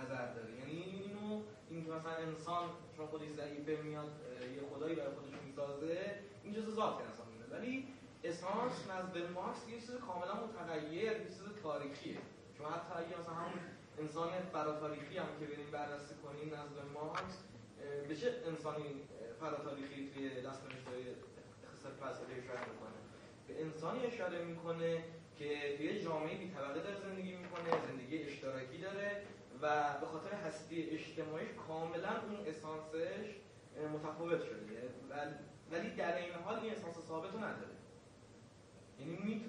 نظر داره، یعنی اینو اینکه مثلا انسان چون خودش ضعیفه میاد یه خدایی برای خودش میسازه این جزء ذات انسان میاد، ولی اساس نزد مارکس یه چیز کاملا متغیر، یه چیز تاریخیه. شما حتی اگه مثلا همون انسان فراتاریخی هم که بریم بررسی کنیم نزد مارکس بشه انسانی فراتاریخی توی دست نوشته‌های اقتصاد فلسفی اشاره میکنه، به انسانی اشاره میکنه که توی جامعه بی طبقه داره زندگی میکنه، زندگی اشتراکی داره و به خاطر هستی اجتماعی کاملا اون اسانسش متفاوت شده ولی در این حال این اسانس ثابت رو نداره. یعنی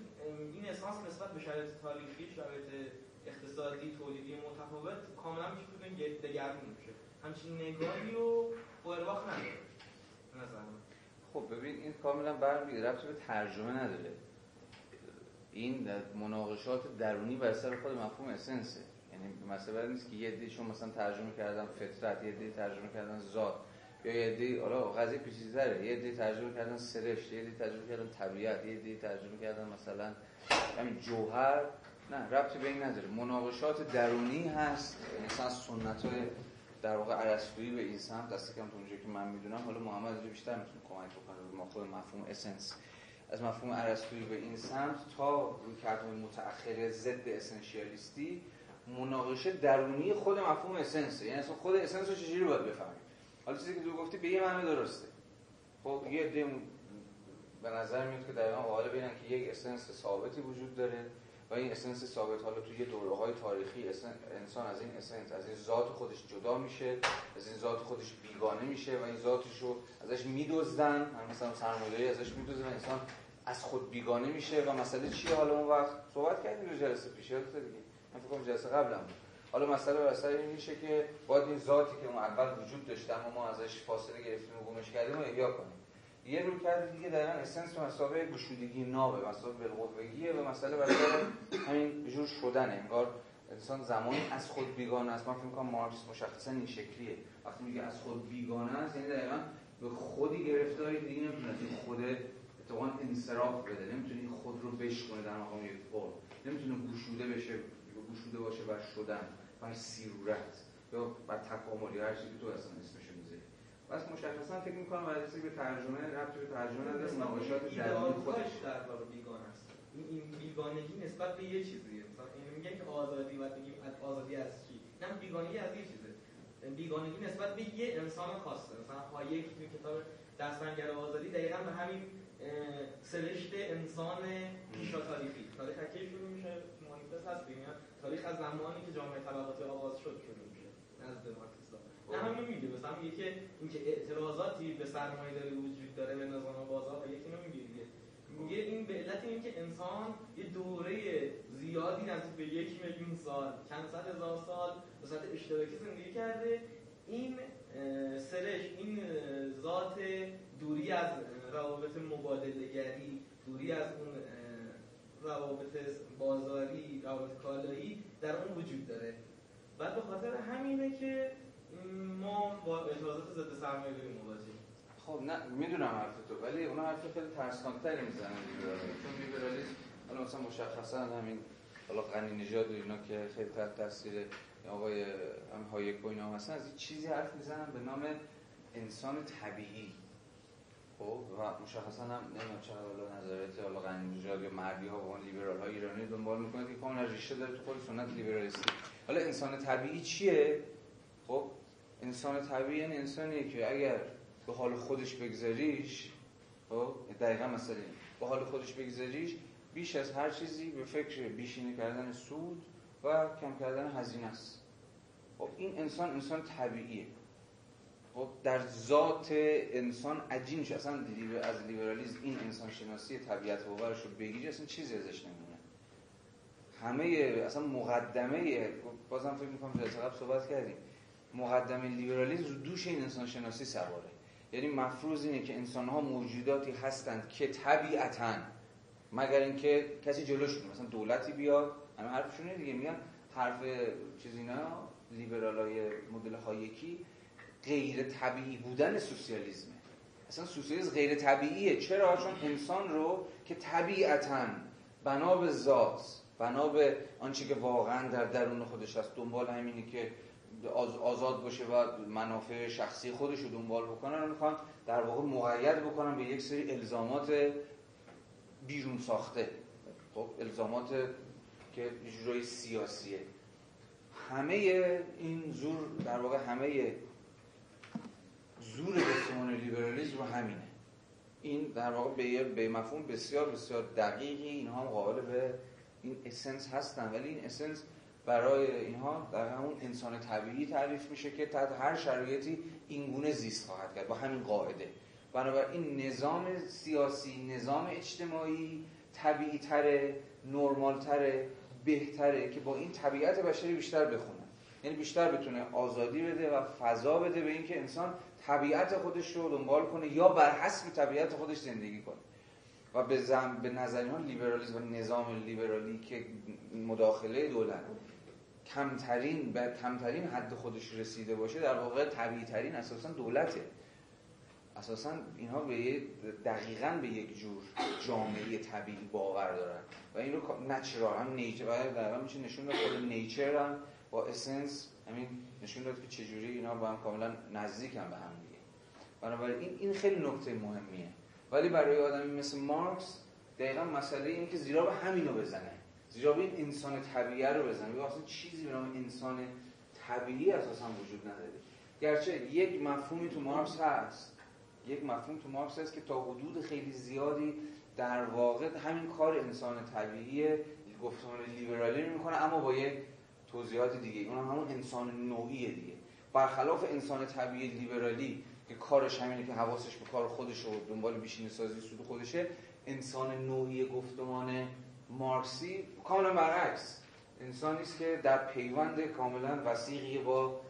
این اسانس نسبت به شرایط تاریخی، شرایط اقتصادی، تولیدی متفاوت کاملا میشه بودن دگرگون میشه. همچین نگاهی رو فویرباخ نداره نظرم. خب ببین این کاملا برمیگرده ربطی به ترجمه نداره، این مناقشات درونی بر سر خود مفهوم اسنسه. یعنی مسئله نیست که یه عده‌شون مثلا ترجمه کردن فطرت، یه عده ترجمه کردن ذات، یا یه دی حالا قضیه پیچیده‌تره، یه دی ترجمه کردن سرشت، یه دی ترجمه کردن طبیعت، یه دی ترجمه کردن مثلا همین جوهر، نه ربطی به این نداره. مناقشات درونی هست، مثلا سنت‌های در واقع ارسطویی به این سمت دست کم اونجوری که من میدونم، حالا محمد اینجا بیشتر میتونه کمک بکنه ما خود مفهوم اسنس از مفهوم ارسطویی به این سمت تا رویکردهای متأخر ضد اسنشیالیستی مناقشه درونی خود مفهوم اسنس، یعنی اصلا خود اسنس رو چجوری باید بفهمیم. حالا چیزی که تو گفتی به یه معنی درسته. خب یه دیم به نظر میاد که دقیقاً حالا ببینن که یک اسنس ثابتی وجود داره و این اسنس ثابت حالا توی دوره‌های تاریخی انسان از این اسنس، از این ذات خودش جدا میشه، از این ذات خودش بیگانه میشه و این ذاتش رو ازش میدزدن، مثلا سرمایه‌داری ازش میدزدن، انسان از خود بیگانه میشه و مسئله چیه حالا اون وقت صحبت کردیم در جلسه پیش یادت دیگه. من فکر کنم جلسه قبلم حالا مسئله بر سر این میشه که باید این ذاتی که اون اول وجود داشت اما ما ازش فاصله گرفتیم و گمش کردیم و احیا کنیم. یه رویکرد دیگه دقیقاً اسنس مسابقه گشودگی نابه، مسابقه بالقوه‌گیه و مسئله بر سر همین جور شدنه. انگار انسان زمانی از خود بیگانه است. من فکر می‌کنم مارکس مشخصاً این شکلیه. وقتی میگه از خود بیگانه است یعنی دقیقاً به خودی گرفتاری، دیگه نمی‌تونی خود اتفاقاً انصراف بده، نمی‌تونی خود رو بشکنی در مقام یک قول، نمی‌تونی گشوده بشه، گشوده باشه بر شدن، بر سیرورت یا بر تکامل یا هر چیزی که تو اصلا اسمش میذاری. بس مشخصا فکر می‌کنم واسه به ترجمه ربطی به ترجمه نداره، مناقشات درونی خودش در واقع بیگانه است. این بیگانگی نسبت به یه چیزیه، مثلا این میگه که آزادی و میگیم آزادی از چی؟ نه بیگانگی از یه چیزه. بیگانگی نسبت به یه انسان خاصه. مثلا هایک تو کتاب دستنگر آزادی دقیقاً به همین سرشت انسان پیشا تاریخی. تاریخ کی شروع میشه؟ مانیفست هست دیگه. تاریخ از زمانی که جامعه طبقاتی آغاز شد شروع میشه. نزد مارکس. نه همین میگه مثلا میگه که اینکه اعتراضاتی به سرمایه‌داری وجود داره به نظام بازار و یکی نمیگه دیگه. میگه این به علت اینکه انسان یه دوره زیادی نزدیک به 1 میلیون سال، چند صد هزار سال به صورت اشتراکی زندگی کرده، این سرش، این ذات دوری از روابط مبادله‌گری، دوری از اون روابط بازاری، روابط کالایی در اون وجود داره. بعد به خاطر همینه که ما با اعتراضات ضد سرمایه‌داری مواجهیم. خب نه میدونم حرف تو، ولی اون حرف خیلی ترسناک‌تری میزنه دیگه. چون لیبرالیسم الان مثلا مشخصا همین حالا غنی نژاد و اینا که خیلی تحت تاثیر آقای هایک و اینا هستن، از این چیزی حرف میزنن به نام انسان طبیعی. خب و مشخصا هم نمیدونم چرا حالا نظریات حالا غنی نژاد یا مردی ها و اون لیبرال های ایرانی دنبال میکنن که کاملا ریشه داره تو خود سنت لیبرالیستی. حالا انسان طبیعی چیه؟ خب انسان طبیعی یعنی انسانیه که اگر به حال خودش بگذاریش، خب دقیقاً مثلا به حال خودش بگذاریش، بیش از هر چیزی به فکر بیشینه کردن سود و کم کردن هزینه است. خب این انسان انسان طبیعیه. خب در ذات انسان عجینش اصلا از لیبرالیسم این انسان شناسی طبیعت و باورش رو بگیری اصلا چیزی ازش نمیمونه. همه اصلا مقدمه، بازم فکر می‌کنم جلسه قبل صحبت کردیم، مقدمه لیبرالیسم دوش این انسان شناسی سواره. یعنی مفروض اینه که انسان‌ها موجوداتی هستند که طبیعتاً، مگر اینکه کسی جلوشون مثلا دولتی بیاد، همه حرفشونه دیگه، میگن حرف چیزینا لیبرالای مدل هایکی غیر طبیعی بودن سوسیالیسمه. اصلا سوسیالیسم غیر طبیعیه. چرا؟ چون انسان رو که طبیعتاً بنا به ذات، بنا به آنچه که واقعاً در درون خودش هست، دنبال همینه که آزاد باشه و منافع شخصی خودش رو دنبال بکنن، رو میخوان در واقع مقید بکنن به یک سری الزامات بیرون ساخته. خب الزامات که جورای سیاسیه. همه این زور در واقع همه زور دستمان لیبرالیسم رو همینه. این در واقع به مفهوم بسیار بسیار دقیقی اینها مقابل به این اسنس هستن، ولی این اسنس برای اینها در همون انسان طبیعی تعریف میشه که تحت هر شرایطی اینگونه زیست خواهد کرد با همین قاعده. بنابراین نظام سیاسی، نظام اجتماعی طبیعی تره، نرمال تره، بهتره که با این طبیعت بشری بیشتر بخونه، یعنی بیشتر بتونه آزادی بده و فضا بده به این که انسان طبیعت خودش رو دنبال کنه یا بر حسب طبیعت خودش زندگی کنه. و به نظر اینها لیبرالیسم و نظام لیبرالی که مداخله دولت کمترین حد خودش رسیده باشه، در واقع طبیعی ترین اساساً دولته. اساساً اینها دقیقاً به یک جور جامعه طبیعی باور دارن و این رو نچرال هم نیچر واقعاً میشه نشون داد. خود نیچر هم با اسنس همین نشون داد که چجوری اینا با هم کاملاً نزدیکن به هم دیگه. بنابراین این خیلی نکته مهمیه، ولی برای آدمی مثل مارکس دقیقاً مسئله اینه که زیرا به همین رو بزنه، زیرا به این انسان طبیعی رو بزنه. یعنی اصلا چیزی به نام انسان طبیعی اساساً وجود نداره. گرچه یک مفهومی تو مارکس هست، که تا حدود خیلی زیادی در واقع همین کار انسان طبیعی گفتمان لیبرالی میکنه، اما با یه توضیحات دیگه. اون همون انسان نوعیه دیگه، برخلاف انسان طبیعی لیبرالی که کارش همینه که حواسش به کار خودش و دنبال بیشینه سازی سود خودشه، انسان نوعی گفتمان مارکسی کاملا برعکس، انسانی است که در پیوند کاملا وثیقی با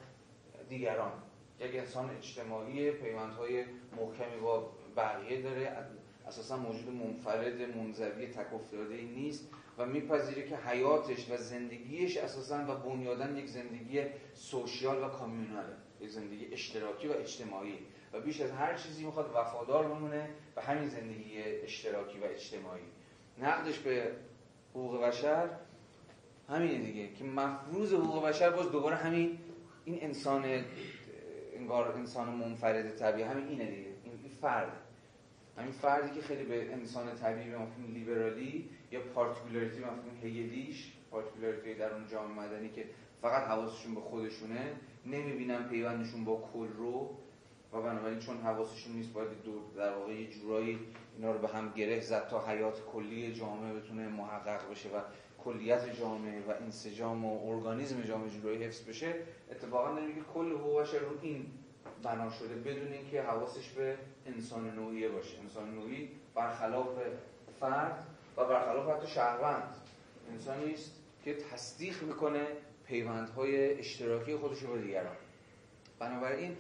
دیگران، یک انسان اجتماعی، پیوندهای محکمی با بقیه داره، اساسا موجود منفرد منزوی تک افتاده‌ای نیست و میپذیره که حیاتش و زندگیش اساسا و بنیادن یک زندگی سوشیال و کامیوناله، یک زندگی اشتراکی و اجتماعی و بیش از هر چیزی میخواد وفادار بمونه به همین زندگی اشتراکی و اجتماعی. نقدش به حقوق بشر همینه دیگه که مفروض حقوق بشر باز دوباره همین این انسان، انگار انسان منفرد طبیعی همین اینه دیگه، این فرد، همین فردی که خیلی به انسان طبیعی به مفهوم لیبرالی یا پارتیکولاریتی مفهوم هگلیش، پارتیکولاریتی در اون جامعه مدنی که فقط حواسشون به خودشونه، نمیبینن پیوندشون با کل رو و بنابراین چون حواسشون نیست باید در واقع یه جورایی اینا رو به هم گره زد تا حیات کلی جامعه بتونه محقق بشه و کلیت جامعه و انسجام و ارگانیسم جامعه جلوی حفظ بشه. اتفاقا داریم که کل حقوقش رو این بنا شده بدون اینکه حواسش به انسان نوعی باشه. انسان نوعی برخلاف فرد و برخلاف حتی شهروند انسانی است که تصدیق میکنه پیوندهای اشتراکی خودش با دیگران. بنابراین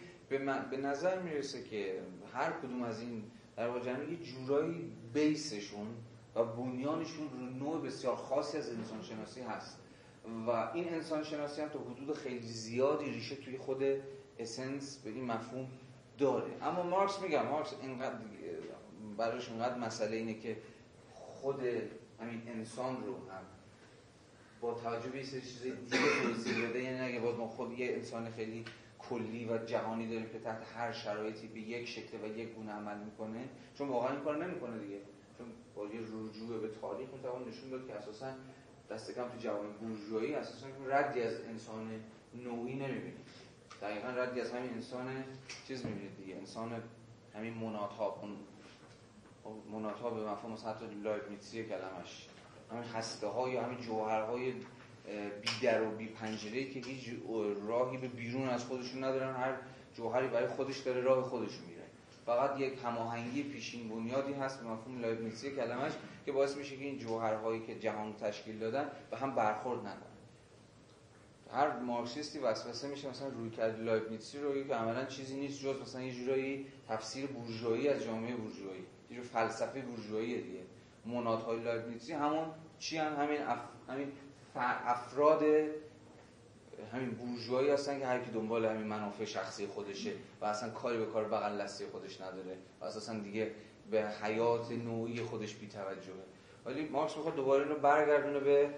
به نظر میرسه که هر کدوم از این در واقع یه جورایی بیسشون و بنیانشون رو نوع بسیار خاصی از انسانشناسی هست و این انسانشناسی هم تا حدود خیلی زیادی ریشه توی خود اسنس به این مفهوم داره. اما مارکس، میگم مارکس اینقدر برایش مسئله اینه که خود همین انسان رو هم با توجه به یه سری چیز دیگه توضیح بده، یعنی اگه باز ما خود یه انسان خیلی کلی و جهانی داریم که تحت هر شرایطی به یک شکل و یک گونه عمل میکنه، چون واقعا این کارو نمیکنه دیگه، چون با یه رجوع به تاریخ میتوان نشون داد که اساساً دست کم تو جوامع بورژوایی اساساً ردی از انسان نوعی نمیبینید، دقیقاً ردی از همین انسان چیز میبینید دیگه، انسان همین مناطها، مناطها به مفهوم حتی لایبنیتسی کلمش، همین هسته‌ها یا همین جوهرهای بی در و بی پنجره‌ای که هیچ راهی به بیرون از خودشون ندارن، هر جوهری برای خودش داره راه خودش میره، فقط یک هماهنگی پیشین بنیادی هست به مفهوم لایبنیتسی کلمش که باعث میشه که این جوهرهایی که جهان تشکیل دادن به هم برخورد نکنن. هر مارکسیستی وسوسه میشه مثلا رویکرد لایبنیتسی رو که عملاً چیزی نیست جز مثلا یه جورایی تفسیر بورژوایی از جامعه بورژوایی، یه جور فلسفه بورژوایی دیگه. منادهای لایبنیتسی همون چی ان؟ همین افراد همین بورژوایی هستن که هر کی دنبال همین منافع شخصی خودشه و اصلا کاری به کار بغل دستی خودش نداره و اصلا دیگه به حیات نوعی خودش بی‌توجهه. ولی مارکس میخواد دوباره اینو برگردونه به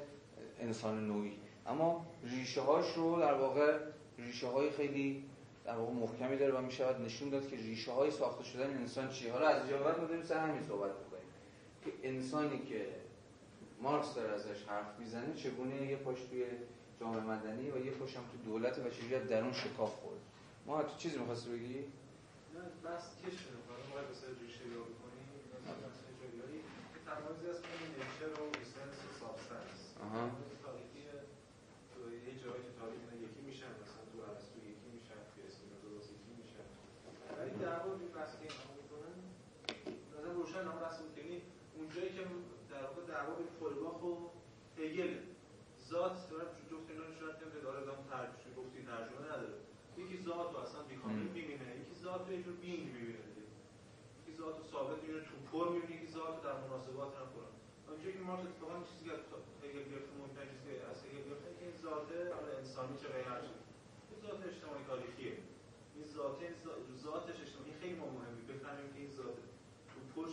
انسان نوعی، اما ریشه هاش رو در واقع ریشه های خیلی در واقع محکمی داره و میشه نشون داد که ریشه های ساخته شدن انسان چیه. حالا از جواب دادیم سر همین صحبت می‌کنیم که انسانی که مارکس داره ازش حرف میزنه چگونه یه پاش توی جامعه مدنی و یه پاش هم تو دولت و چجوری در اون شکاف خورد. ما تو چیزی می‌خواستی بگی؟ نه بس کش کنم، ما به سر ریشه رو بکنیم، مثلا چه جوری که تمایزی هست بین نیچر و اسنس و سابستنس. آها. تاریخی تو یه جایی که تاریخ یکی میشن، مثلا تو ارسطو یکی میشن، تو اسپینوزا یکی میشن. ولی در واقع این بحث که اینا می‌کنن، مثلا روشن هم راست می‌گی، اونجایی که در واقع دعوا بین فویرباخ و هگل ذات داره جفت اینا رو شرط نمیده، داره آدم ترجمه گفتی ترجمه نداره، یکی ذات رو اصلا بیکامل میبینه، یکی ذات رو یه جور بینگ میبینه، یکی ذات رو ثابت میبینه تو پر میبینه، یکی ذات رو در مناسبات هم قرار. اونجایی که مارکس اتفاقا چیزی که هگل گرفته ممکنه چیزی از هگل گرفته که این ذات انسانی چه غیر هرچی این ذات اجتماعی تاریخیه، این ذاتش اجتماعی خیلی مهمه، به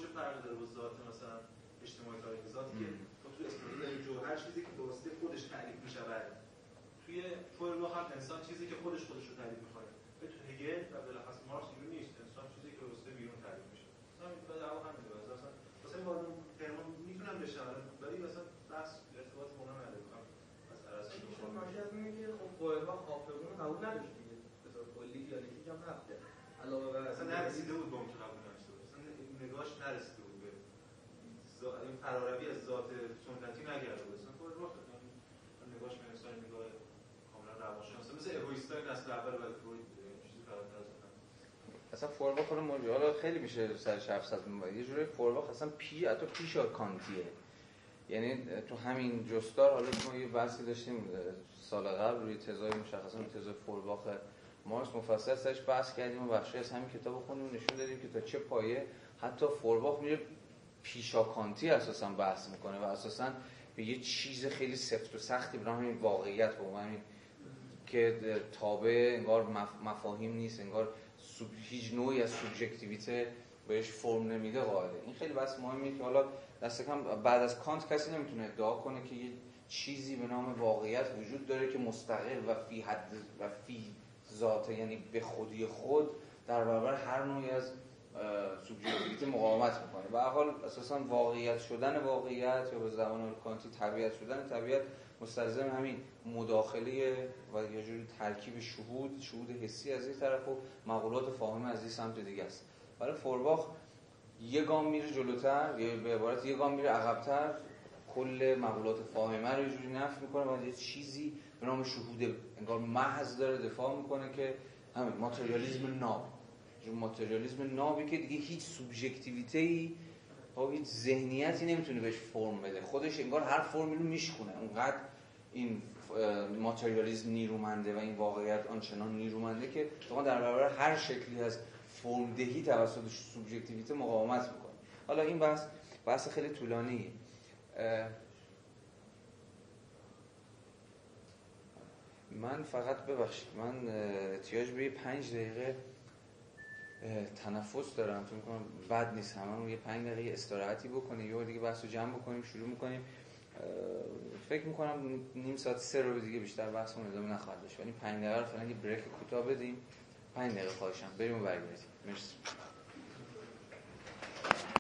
چه فرقی داره با ذات مثلا اجتماعی تاریخی ذاتی که تو اسمش داریم جوهر چیزی که واسطه خودش تعریف میشه بعد توی فویرباخ هم انسان چیزی که خودش رو تعریف می‌کنه به تو هگل و بالاخص مارکس اینو نیست انسان چیزی که واسطه بیرون تعریف میشه مثلا این دعوا هم میشه مثلا واسه ترم میتونم بشه ولی مثلا بحث ارتباط با اونم نداره میخوام از طرز شما مشخص میگه خب فویرباخ آفرون قبول نداشت دیگه به طور کلی دیالکتیک هم رفته علاوه بر اصلا نرسیده بود به اون که قبول نشده اصلا نگاهش نرسیده بود به این فراروی از ذات سنتی نگرده بود اصلا فویرباخ نگاهش به انسان نگاه کاملا روانشناسی مثل ایگوئیستای نسل اول و فروید چیزی فراتر از اصلا فویرباخ رو موجود حالا خیلی میشه سر 700 میباید یه جوری فویرباخ اصلا حتی پیش کانتیه یعنی تو همین جستار حالا ما یه بحثی داشتیم سال قبل روی تزای مشخصا تزای فویرباخ مارکس مفصل سرش بحث کردیم و بخشی از همین کتابو خوندیم نشون دادیم که تا چه پایه حتی فویرباخ میره پیشا کانتی اساسا بحث میکنه و اساسا به یه چیز خیلی سفت و سختی برای همین واقعیت با همین که تابع انگار مفاهیم نیست انگار هیچ نوعی از سوبژکتیویته بهش فرم نمیده قاعده این خیلی بس مهمه که حالا دست کم بعد از کانت کسی نمیتونه ادعا کنه که یه چیزی به نام واقعیت وجود داره که مستقل و فی حد و فی ذاته یعنی به خودی خود در برابر هر نوعی از سوبژکتیویته مقاومت میکنه به هر حال اساسا واقعیت شدن واقعیت یا به زبان کانتی طبیعت شدن طبیعت مستلزم همین مداخله و یه جوری ترکیب شهود حسی از این طرف و مقولات فاهمه از این سمت دیگه است. برای فویرباخ یه گام میره جلوتر یا به عبارت یه گام میره عقب‌تر کل مقولات فاهمه رو یه جوری نفی میکنه و یه چیزی به نام شهود انگار محض داره دفاع میکنه که همین ماتریالیسم ناب. یه ماتریالیسم نابی که دیگه هیچ سوبژکتیویته‌ای و هیچ ذهنیتی نمیتونه بهش فرم بده خودش انگار هر فرمی رو میشکونه اونقدر این ماتریالیسم نیرومنده و این واقعیت آنچنان نیرومنده که شما در برابر هر شکلی از فرمدهی توسط سوبژکتیویته مقاومت میکنه حالا این بحث خیلی طولانیه من فقط ببخشید من احتیاج به 5 دقیقه تنفس دارم فکر می‌کنم بد نیست همون یه 5 دقیقه استراحتی بکنیم یه دیگه بحثو جمع بکنیم شروع می‌کنیم فکر می‌کنم نیم ساعت 3 رو دیگه بیشتر بحثمون ادامه نخواهد داشت ولی 5 دقیقه فعلا یه بریک کوتاه بدیم 5 دقیقه خواهشام بریم و برگردیم مرسی